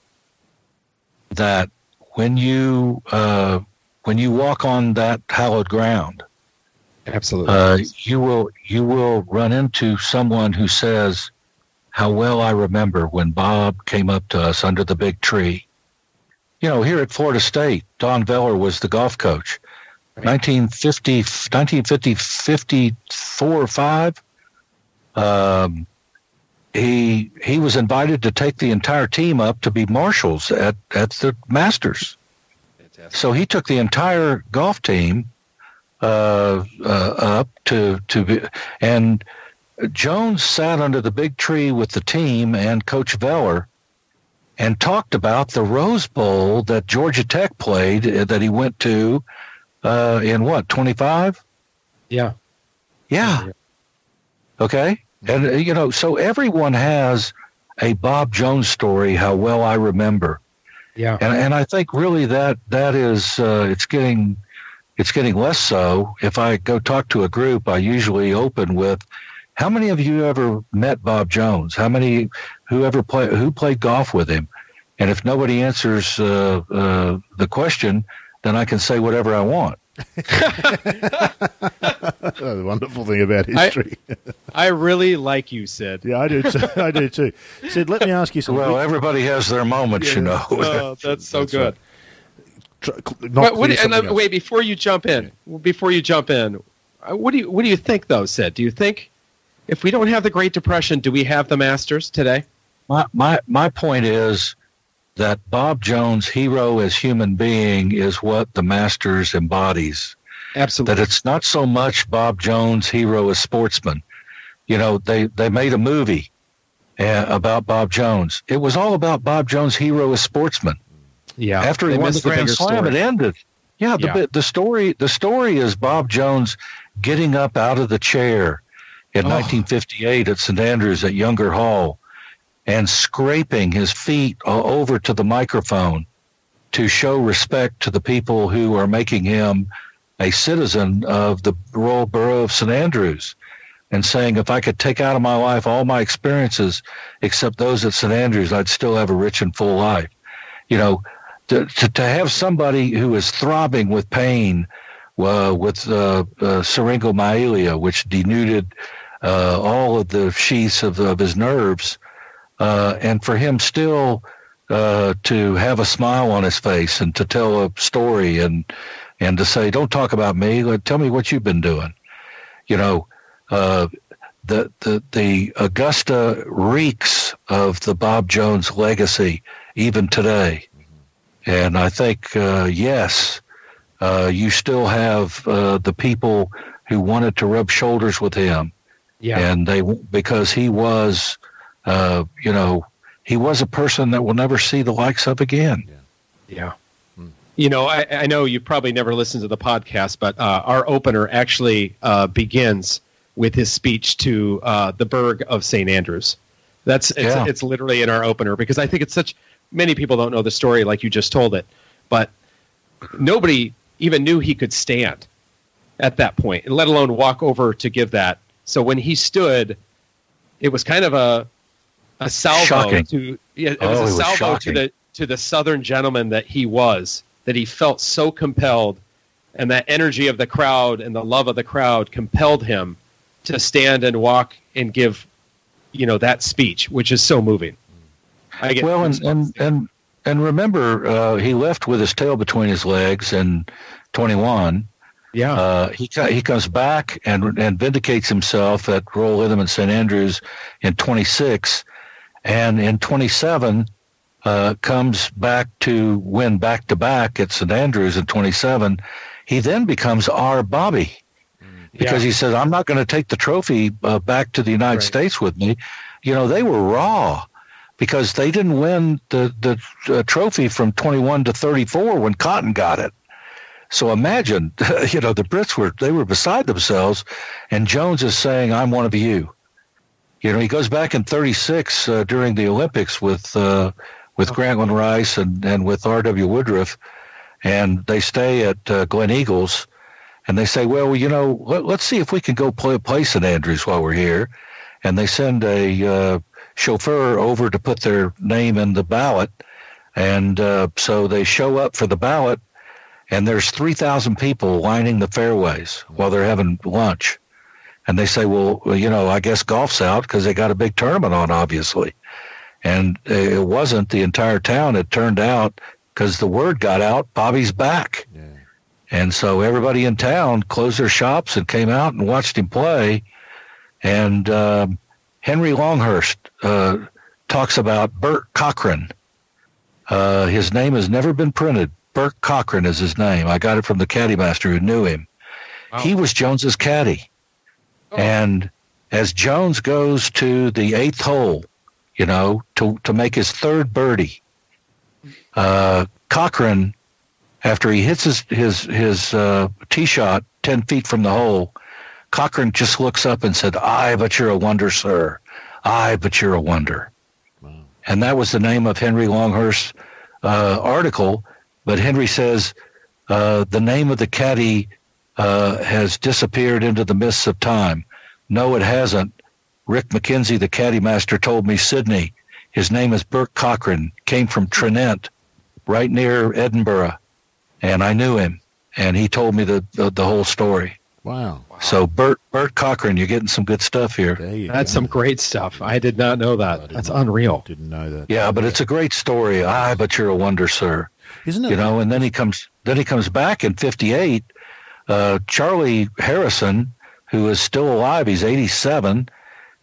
that when you uh, when you walk on that hallowed ground, absolutely, uh, you will you will run into someone who says, "How well I remember when Bob came up to us under the big tree." You know, here at Florida State, Don Veller was the golf coach. Right. nineteen fifty, fifty-four or five, um, he he was invited to take the entire team up to be marshals at, at the Masters. Fantastic. So he took the entire golf team uh, uh, up to, to be, and Jones sat under the big tree with the team and Coach Veller and talked about the Rose Bowl that Georgia Tech played, that he went to uh, in what, twenty-five? Yeah. Yeah. Okay. And, you know, so everyone has a Bob Jones story, how well I remember. Yeah. And and I think really that that is, uh, it's getting, it's getting less so. If I go talk to a group, I usually open with, how many of you ever met Bob Jones? How many, whoever play, who played golf with him? And if nobody answers uh, uh, the question, then I can say whatever I want. That's a wonderful thing about history. I, I really like you, Sid. Yeah, I do too. I do too. Sid, let me ask you something. Well, everybody has their moments, yeah, you know. Oh, that's so that's good. Right. Tr- not what, and uh, wait, before you jump in, yeah. before you jump in, what do you what do you think though, Sid? Do you think? If we don't have the Great Depression, do we have the Masters today? My my my point is that Bob Jones' hero as human being is what the Masters embodies. Absolutely. That it's not so much Bob Jones' hero as sportsman. You know, they, they made a movie uh, about Bob Jones. It was all about Bob Jones' hero as sportsman. Yeah. After he won the Grand Slam, it ended. Yeah. The yeah. the story the story is Bob Jones getting up out of the chair in nineteen fifty-eight at Saint Andrews at Younger Hall and scraping his feet over to the microphone to show respect to the people who are making him a citizen of the Royal Borough of Saint Andrews and saying, if I could take out of my life all my experiences except those at Saint Andrews, I'd still have a rich and full life. You know, to, to, to have somebody who is throbbing with pain uh, with uh, uh, syringomyelia, which denuded Uh, all of the sheaths of, of his nerves, uh, and for him still uh, to have a smile on his face and to tell a story and and to say, don't talk about me, tell me what you've been doing. You know, uh, the, the, the Augusta reeks of the Bob Jones legacy even today. And I think, uh, yes, uh, you still have uh, the people who wanted to rub shoulders with him. Yeah. And they, because he was, uh, you know, he was a person that we'll never see the likes of again. Yeah. yeah. Mm. You know, I, I know you probably never listened to the podcast, but uh, our opener actually uh, begins with his speech to uh, the burg of Saint Andrews. That's it's, yeah. it's literally in our opener because I think it's such many people don't know the story like you just told it, but nobody even knew he could stand at that point, let alone walk over to give that. So when he stood, it was kind of a a salvo shocking. to yeah, it oh, was a salvo was to the to the Southern gentleman that he was, that he felt so compelled, and that energy of the crowd and the love of the crowd compelled him to stand and walk and give, you know, that speech, which is so moving. I get well, and, and and and remember, uh, he left with his tail between his legs in twenty-one. Yeah, uh, he he comes back and and vindicates himself at Royal Lytham and Saint Andrews in twenty-six, And in twenty-seven uh, comes back to win back-to-back at Saint Andrews in twenty-seven. He then becomes our Bobby because yeah. he says, I'm not going to take the trophy uh, back to the United right. States with me. You know, they were raw because they didn't win the, the uh, trophy from twenty-one to thirty-four when Cotton got it. So imagine, you know, the Brits were, they were beside themselves, and Jones is saying, I'm one of you. You know, he goes back in thirty-six uh, during the Olympics with uh, with Grantland Rice and, and with R W Woodruff, and they stay at uh, Glen Eagles, and they say, well, you know, let, let's see if we can go play, play Saint Andrews while we're here. And they send a uh, chauffeur over to put their name in the ballot, and uh, so they show up for the ballot, and there's three thousand people lining the fairways while they're having lunch. And they say, well, you know, I guess golf's out because they got a big tournament on, obviously. And it wasn't the entire town. It turned out because the word got out, Bobby's back. Yeah. And so everybody in town closed their shops and came out and watched him play. And um, Henry Longhurst uh, talks about Bert Cochran. Uh, his name has never been printed. Bert Cochran is his name. I got it from the caddy master who knew him. Wow. He was Jones's caddy. Oh. And as Jones goes to the eighth hole, you know, to, to make his third birdie, uh, Cochran, after he hits his his, his uh, tee shot ten feet from the hole, Cochran just looks up and said, "Aye, but you're a wonder, sir. Aye, but you're a wonder." Wow. And that was the name of Henry Longhurst's uh, article. But Henry says uh, the name of the caddy Uh, has disappeared into the mists of time. No, it hasn't. Rick McKenzie, the caddy master, told me Sydney. His name is Bert Cochran, came from Trinent, right near Edinburgh, and I knew him, and he told me the the, the whole story. Wow. wow. So Bert Bert Cochran, you're getting some good stuff here. That's go. some great stuff. I did not know that. No, That's know. unreal. Didn't know that. Yeah, but it's a great story. Ah, but you're a wonder, sir. Isn't it? You know, and then he comes then he comes back in fifty-eight. Uh, Charlie Harrison, who is still alive, he's eighty-seven,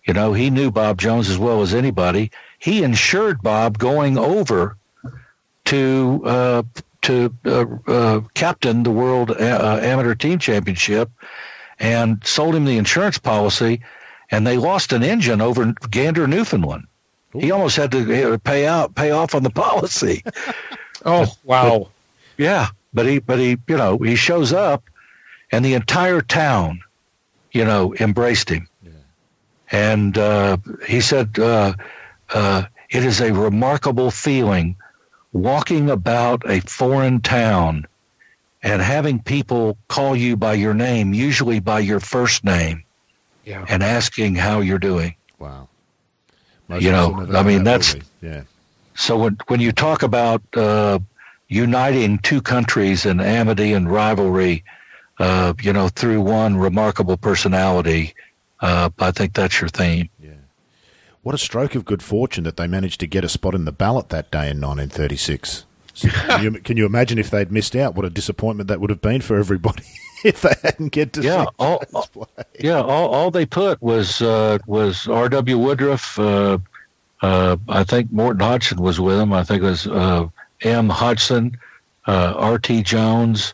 you know, he knew Bob Jones as well as anybody. He insured Bob going over to uh, to uh, uh, captain the World uh, Amateur Team Championship and sold him the insurance policy, and they lost an engine over Gander, Newfoundland. Ooh. He almost had to pay out, pay off on the policy. oh, wow. But, yeah, but he, but he, you know, he shows up, and the entire town, you know, embraced him. Yeah. And uh, he said, uh, uh, it is a remarkable feeling walking about a foreign town and having people call you by your name, usually by your first name, yeah. and asking how you're doing. Wow. Most you know, I mean, that that's... Yeah. So when, when you talk about uh, uniting two countries in amity and rivalry, Uh, you know, through one remarkable personality. Uh, I think that's your theme. Yeah. What a stroke of good fortune that they managed to get a spot in the ballot that day in nineteen thirty-six. So can, you, can you imagine if they'd missed out? What a disappointment that would have been for everybody if they hadn't get to yeah, see all, Yeah, all, all they put was uh, was R W Woodruff. Uh, uh, I think Morton Hodgson was with him. I think it was uh, M. Hodgson, uh, R T. Jones,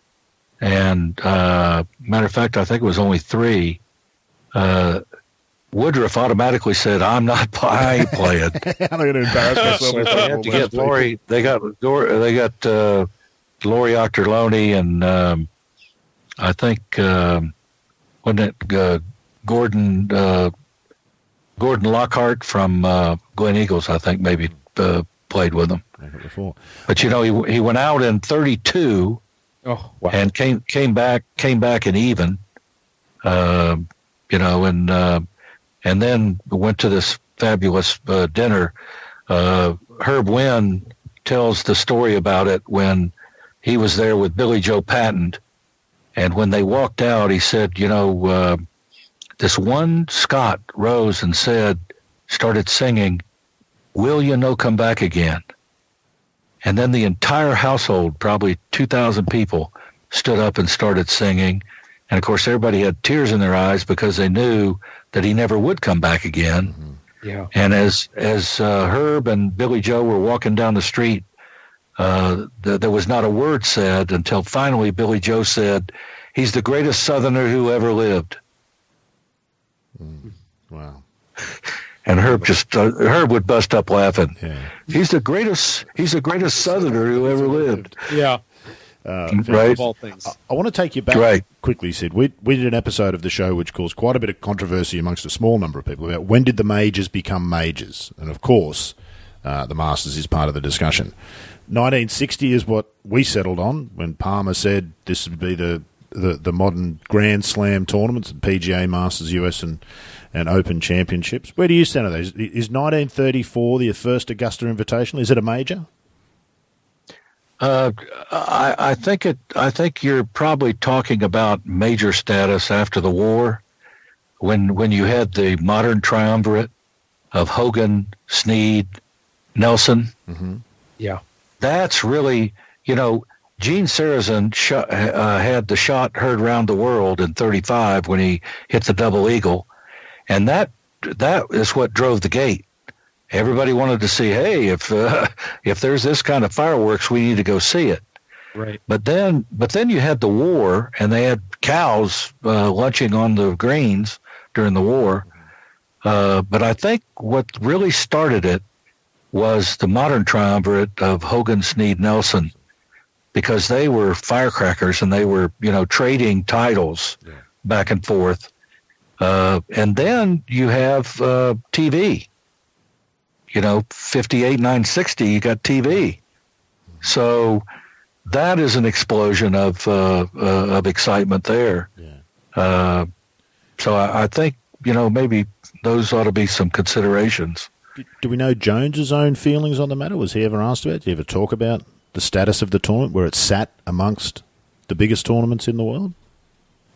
and uh, matter of fact, I think it was only three. Uh, Woodruff automatically said, "I'm not playing." I'm going to embarrass myself. So they had to get Laurie. They got they got uh, Laurie Ochterlony, and um, I think um, wasn't it uh, Gordon uh, Gordon Lockhart from uh, Glen Eagles? I think maybe uh, played with them. But you know, he he went out in thirty-two. Oh, wow. And came came back came back and even, uh, you know, and uh, and then went to this fabulous uh, dinner. Uh, Herb Wynn tells the story about it when he was there with Billy Joe Patton, and when they walked out, he said, you know, uh, this one Scot rose and said, started singing, "Will you no come back again?" And then the entire household, probably two thousand people, stood up and started singing. And, of course, everybody had tears in their eyes because they knew that he never would come back again. Mm-hmm. Yeah. And as as uh, Herb and Billy Joe were walking down the street, uh, th- there was not a word said until finally Billy Joe said, "He's the greatest Southerner who ever lived." Mm. Wow. And Herb just uh, Herb would bust up laughing. Yeah. He's the greatest. He's the greatest Southerner who ever lived. Yeah. Uh, right. All things. I, I want to take you back right. quickly, Sid. We we did an episode of the show which caused quite a bit of controversy amongst a small number of people about when did the majors become majors, and of course, uh, the Masters is part of the discussion. nineteen sixty is what we settled on when Palmer said this would be the the, the modern Grand Slam tournaments, the P G A Masters, U S and and Open Championships. Where do you stand on those? Is nineteen thirty-four the first Augusta Invitational? Is it a major? Uh, I, I think it. I think you're probably talking about major status after the war, when when you had the modern triumvirate of Hogan, Snead, Nelson. Mm-hmm. Yeah, that's really you know Gene Sarazen sh- uh, had the shot heard round the world in thirty-five when he hit the double eagle, and that that is what drove the gate. Everybody wanted to see, hey, if uh, if there's this kind of fireworks, we need to go see it. Right. But then, but then you had the war, and they had cows uh, lunching on the greens during the war. Uh, but I think what really started it was the modern triumvirate of Hogan, Snead, Nelson, because they were firecrackers and they were, you know, trading titles yeah. back and forth. Uh, and then you have uh, T V. You know, fifty-eight, nine sixty, you got T V. So that is an explosion of uh, uh, of excitement there. Yeah. Uh, so I, I think, you know, maybe those ought to be some considerations. Do, do we know Jones's own feelings on the matter? Was he ever asked about it? Did he ever talk about the status of the tournament, where it sat amongst the biggest tournaments in the world?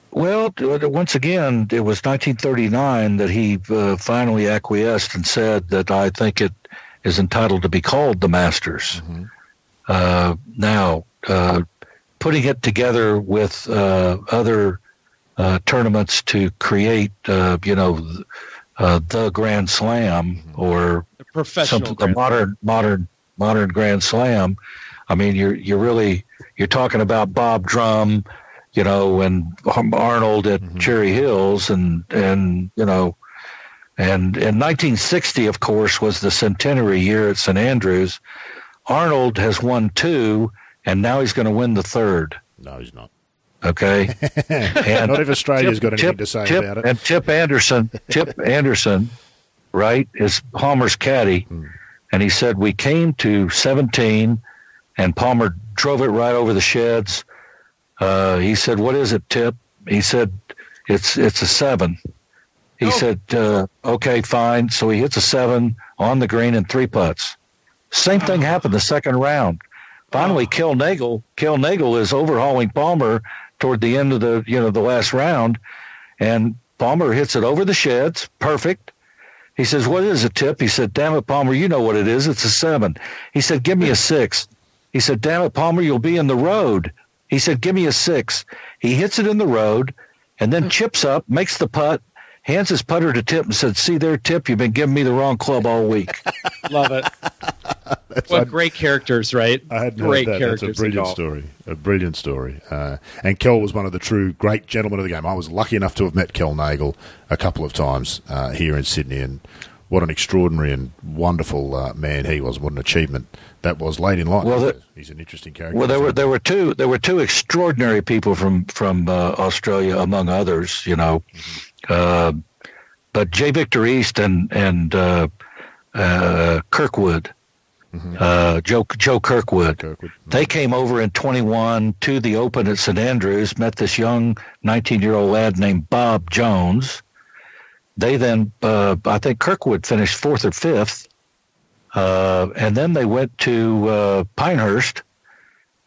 Well, once again, it was nineteen thirty-nine that he uh, finally acquiesced and said that I think it is entitled to be called the Masters. Mm-hmm. Uh, now, uh, putting it together with uh, other uh, tournaments to create, uh, you know, uh, the Grand Slam mm-hmm. or the professional, some, the modern, modern, modern Grand Slam. I mean, you're you're really you're talking about Bob Drum. You know, and Arnold at mm-hmm. Cherry Hills, and and you know, and in nineteen sixty, of course, was the centenary year at Saint Andrews. Arnold has won two, and now he's going to win the third. No, he's not. Okay, and not if Australia's got anything Chip, to say Chip, about it. And Chip Anderson, Chip Anderson, right, is Palmer's caddy, mm. and he said we came to seventeen, and Palmer drove it right over the sheds. Uh, he said, "What is it, Tip?" He said, "It's it's a seven." He oh. said, uh, "Okay, fine." So he hits a seven on the green and three putts. Same thing happened the second round. Finally, oh. Kel Nagle, Kel Nagle is overhauling Palmer toward the end of the you know the last round, and Palmer hits it over the sheds, perfect. He says, "What is it, Tip?" He said, "Damn it, Palmer, you know what it is. It's a seven." He said, "Give me a six." He said, "Damn it, Palmer, you'll be in the road." He said, "Give me a six." He hits it in the road and then chips up, makes the putt, hands his putter to Tip and said, "See there, Tip, you've been giving me the wrong club all week." Love it. That's what a, great characters, right? I had great that. characters. That's a brilliant story. A brilliant story. Uh, and Kel was one of the true great gentlemen of the game. I was lucky enough to have met Kel Nagle a couple of times uh, here in Sydney, and what an extraordinary and wonderful uh, man he was! What an achievement that was late in life. Well, the, he's an interesting character. Well, there were there were two there were two extraordinary people from from uh, Australia, among others, you know. Mm-hmm. Uh, but J. Victor East and and uh, uh, Kirkwood, mm-hmm. uh, Joe Joe Kirkwood, Kirkwood. Mm-hmm. They came over in twenty-one to the Open at Saint Andrews. Met this young nineteen-year-old lad named Bob Jones. They then, uh, I think Kirkwood finished fourth or fifth, uh, and then they went to uh, Pinehurst,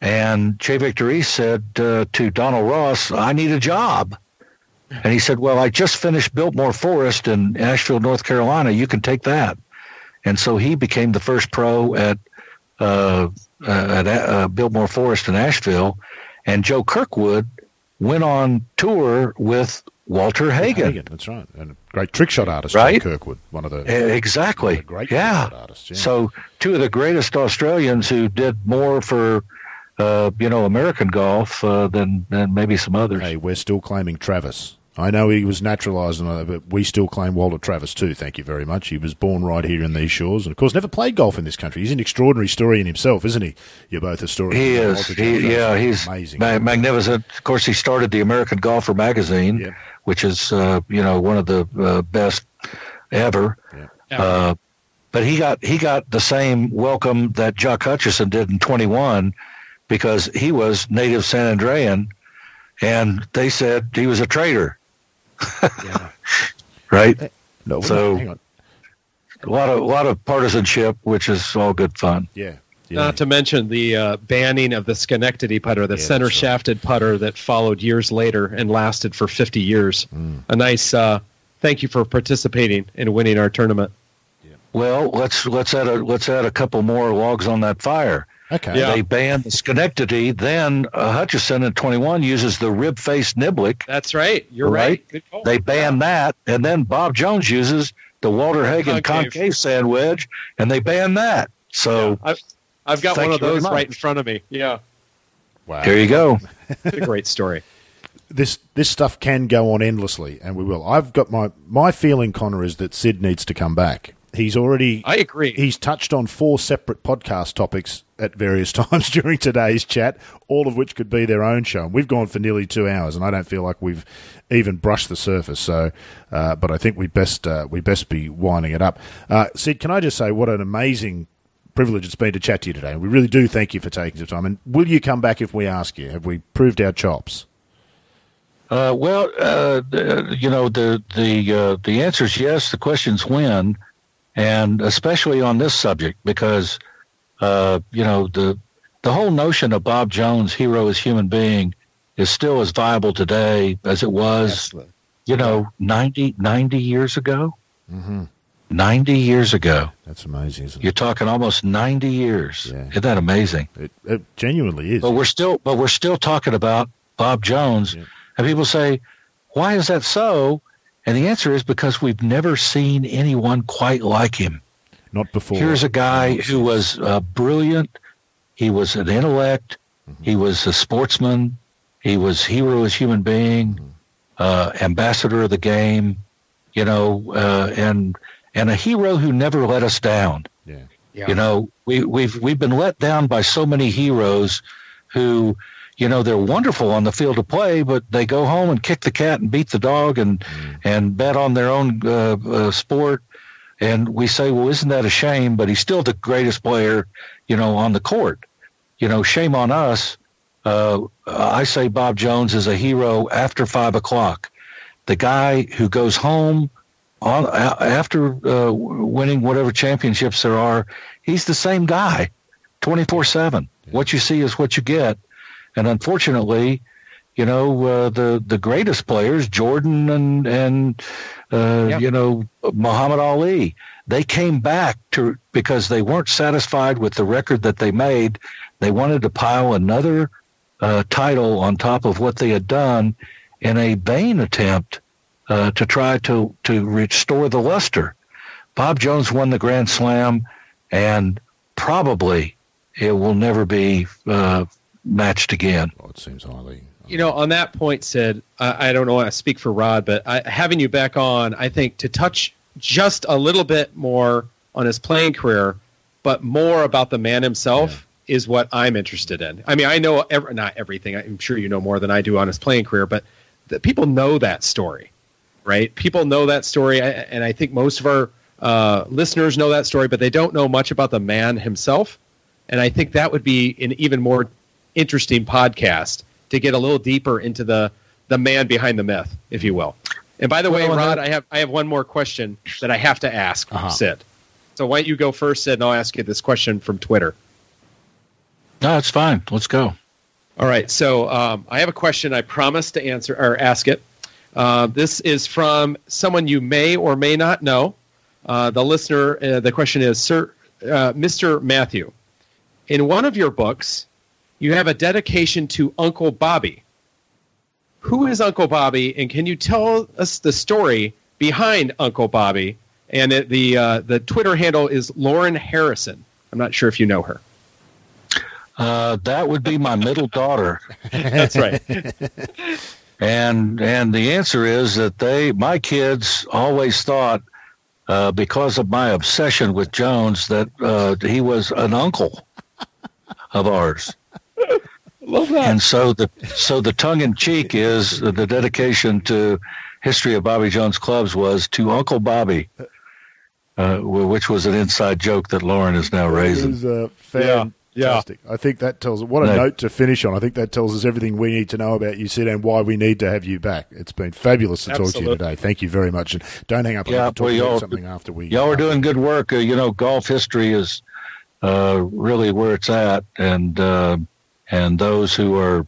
and J. Victor East said uh, to Donald Ross, "I need a job." And he said, "Well, I just finished Biltmore Forest in Asheville, North Carolina. You can take that." And so he became the first pro at, uh, at uh, Biltmore Forest in Asheville, and Joe Kirkwood went on tour with Walter Hagen. Hagen that's right. And Great trick shot artist, right? John Kirkwood, one of the exactly, one of the great yeah. trick shot artists. Yeah. So two of the greatest Australians who did more for uh, you know American golf uh, than than maybe some others. Hey, we're still claiming Travis. I know he was naturalised, but we still claim Walter Travis too. Thank you very much. He was born right here in these shores, and of course, never played golf in this country. He's an extraordinary story in himself, isn't he? You're both historians. He is. He, yeah, he's amazing, ma- magnificent. Of course, he started the American Golfer magazine, yeah. which is uh, you know one of the uh, best ever. Yeah. Yeah. Uh, but he got he got the same welcome that Jock Hutcherson did in twenty-one, because he was native San Andrean, and they said he was a traitor. yeah. Right? No, so hang on. a lot of a lot of partisanship, which is all good fun. Yeah. yeah. Not to mention the uh, banning of the Schenectady putter, the yeah, center shafted right. putter that followed years later and lasted for fifty years. Mm. A nice uh, thank you for participating in winning our tournament. Yeah. Well, let's let's add a let's add a couple more logs on that fire. Okay. Yeah. They banned the Schenectady. Then uh, Hutcherson in twenty-one uses the rib-faced niblick. That's right. You're right. right. They banned that. And then Bob Jones uses the Walter Hagen concave, concave sand wedge, and they banned that. So yeah. I've, I've got one of those right in front of me. Yeah. Wow. There you go. What a great story. This this stuff can go on endlessly, and we will. I've got my, my feeling, Connor, is that Sid needs to come back. He's already... I agree. He's touched on four separate podcast topics at various times during today's chat, all of which could be their own show. And we've gone for nearly two hours, and I don't feel like we've even brushed the surface. So, uh, but I think we best uh, we best be winding it up. Uh, Sid, can I just say what an amazing privilege it's been to chat to you today. We really do thank you for taking the time. And will you come back if we ask you? Have we proved our chops? Uh, well, uh, you know, the the uh, the answer is yes. The question's when. And especially on this subject, because, uh, you know, the the whole notion of Bob Jones, hero as human being, is still as viable today as it was, Absolutely. you know, ninety, ninety years ago. Mm-hmm. ninety years ago. That's amazing, isn't it? You're talking almost ninety years. Yeah. Isn't that amazing? It, it genuinely is. But we're still, but we're still talking about Bob Jones. Yeah. And people say, why is that so? And the answer is because we've never seen anyone quite like him. Not before. Here's a guy who was uh, brilliant. He was an intellect. Mm-hmm. He was a sportsman. He was hero as human being, mm-hmm. uh, ambassador of the game, you know, uh, and and a hero who never let us down. Yeah. yeah. You know, we, we've we've been let down by so many heroes who. You know, they're wonderful on the field of play, but they go home and kick the cat and beat the dog and mm. and bet on their own uh, uh, sport. And we say, well, isn't that a shame? But he's still the greatest player, you know, on the court. You know, shame on us. Uh, I say Bob Jones is a hero after five o'clock. The guy who goes home on after uh, winning whatever championships there are, he's the same guy, twenty-four seven. Yeah. What you see is what you get. And unfortunately, you know, uh, the, the greatest players, Jordan and, and uh, yep. you know, Muhammad Ali, they came back to because they weren't satisfied with the record that they made. They wanted to pile another uh, title on top of what they had done in a vain attempt uh, to try to, to restore the luster. Bob Jones won the Grand Slam, and probably it will never be uh, – matched again. Well, it seems highly. You know, on that point, Sid, I, I don't know. I speak for Rod, but I, having you back on, I think to touch just a little bit more on his playing career, but more about the man himself yeah. is what I'm interested in. I mean, I know every, not everything. I'm sure you know more than I do on his playing career, but the, people know that story, right? People know that story, and I think most of our uh, listeners know that story, but they don't know much about the man himself. And I think that would be an even more interesting podcast to get a little deeper into the the man behind the myth, if you will. And by the way, well, Rod, I have I have one more question that I have to ask uh-huh. Sid. So why don't you go first, Sid, and I'll ask you this question from Twitter. No, it's fine. Let's go. All right. So um, I have a question. I promised to answer or ask it. Uh, this is from someone you may or may not know. Uh, the listener. Uh, the question is, Sir, uh, Mister Matthew, in one of your books, you have a dedication to Uncle Bobby. Who is Uncle Bobby, and can you tell us the story behind Uncle Bobby, and it, the uh, the Twitter handle is Lauren Harrison. I'm not sure if you know her. Uh, that would be my middle daughter. That's right. and and the answer is that they, my kids, always thought uh, because of my obsession with Jones that uh, he was an uncle of ours. Love that. And so the so the tongue in cheek is uh, the dedication to History of Bobby Jones Clubs was to Uncle Bobby, uh, which was an inside joke that Lauren is now raising. It is uh, fantastic. Yeah. I think that tells what a no. note to finish on. I think that tells us everything we need to know about you, Sid, and why we need to have you back. It's been fabulous to Absolutely. talk to you today. Thank you very much, and don't hang up. Yeah, on well, y'all, something after we. Y'all are doing good work. Uh, you know, golf history is uh, really where it's at, and uh, and those who are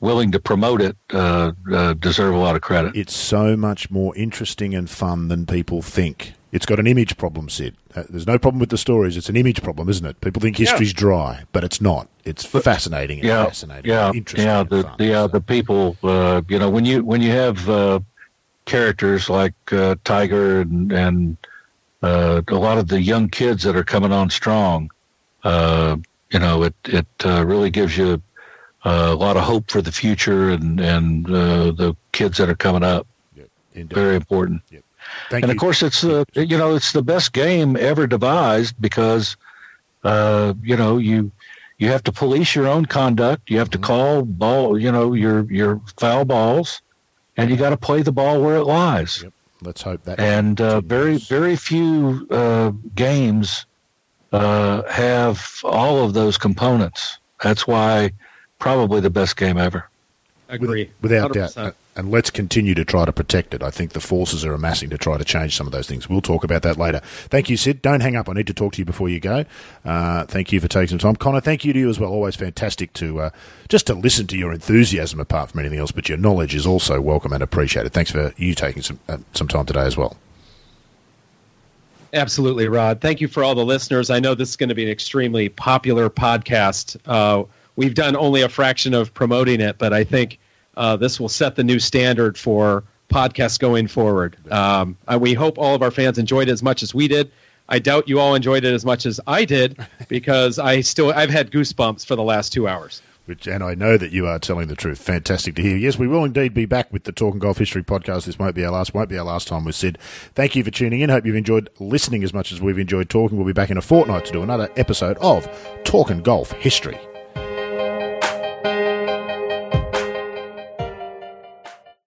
willing to promote it uh, uh, deserve a lot of credit. It's so much more interesting and fun than people think. It's got an image problem, Sid. Uh, there's no problem with the stories. It's an image problem, isn't it? People think history's yeah. dry, but it's not. It's but, fascinating. And yeah, fascinating. Yeah, and interesting. Yeah, the and fun, the, so. uh, the people. Uh, you know, when you when you have uh, characters like uh, Tiger and and uh, a lot of the young kids that are coming on strong, uh, you know, it it uh, really gives you uh, a lot of hope for the future and and uh, the kids that are coming up. Yep. Very important. Yep. Thank and you. Of course, it's the uh, you know it's the best game ever devised because uh, you know you you have to police your own conduct. You have to call ball you know your your foul balls, and you got to play the ball where it lies. Yep. Let's hope that. And uh, very very few uh, games uh, have all of those components. That's why probably the best game ever. Agree without one hundred percent doubt. And let's continue to try to protect it. I think the forces are amassing to try to change some of those things. We'll talk about that later. Thank you, Sid. Don't hang up. I need to talk to you before you go. Uh, thank you for taking some time. Connor, thank you to you as well. Always fantastic to uh, just to listen to your enthusiasm apart from anything else, but your knowledge is also welcome and appreciated. Thanks for you taking some, uh, some time today as well. Absolutely, Rod. Thank you for all the listeners. I know this is going to be an extremely popular podcast. Uh, we've done only a fraction of promoting it, but I think... Uh, this will set the new standard for podcasts going forward. Um, we hope all of our fans enjoyed it as much as we did. I doubt you all enjoyed it as much as I did because I still I've had goosebumps for the last two hours. Which, and I know that you are telling the truth. Fantastic to hear. Yes, we will indeed be back with the Talking Golf History podcast. This won't be our last, won't be our last time with Sid. Thank you for tuning in. Hope you've enjoyed listening as much as we've enjoyed talking. We'll be back in a fortnight to do another episode of Talking Golf History.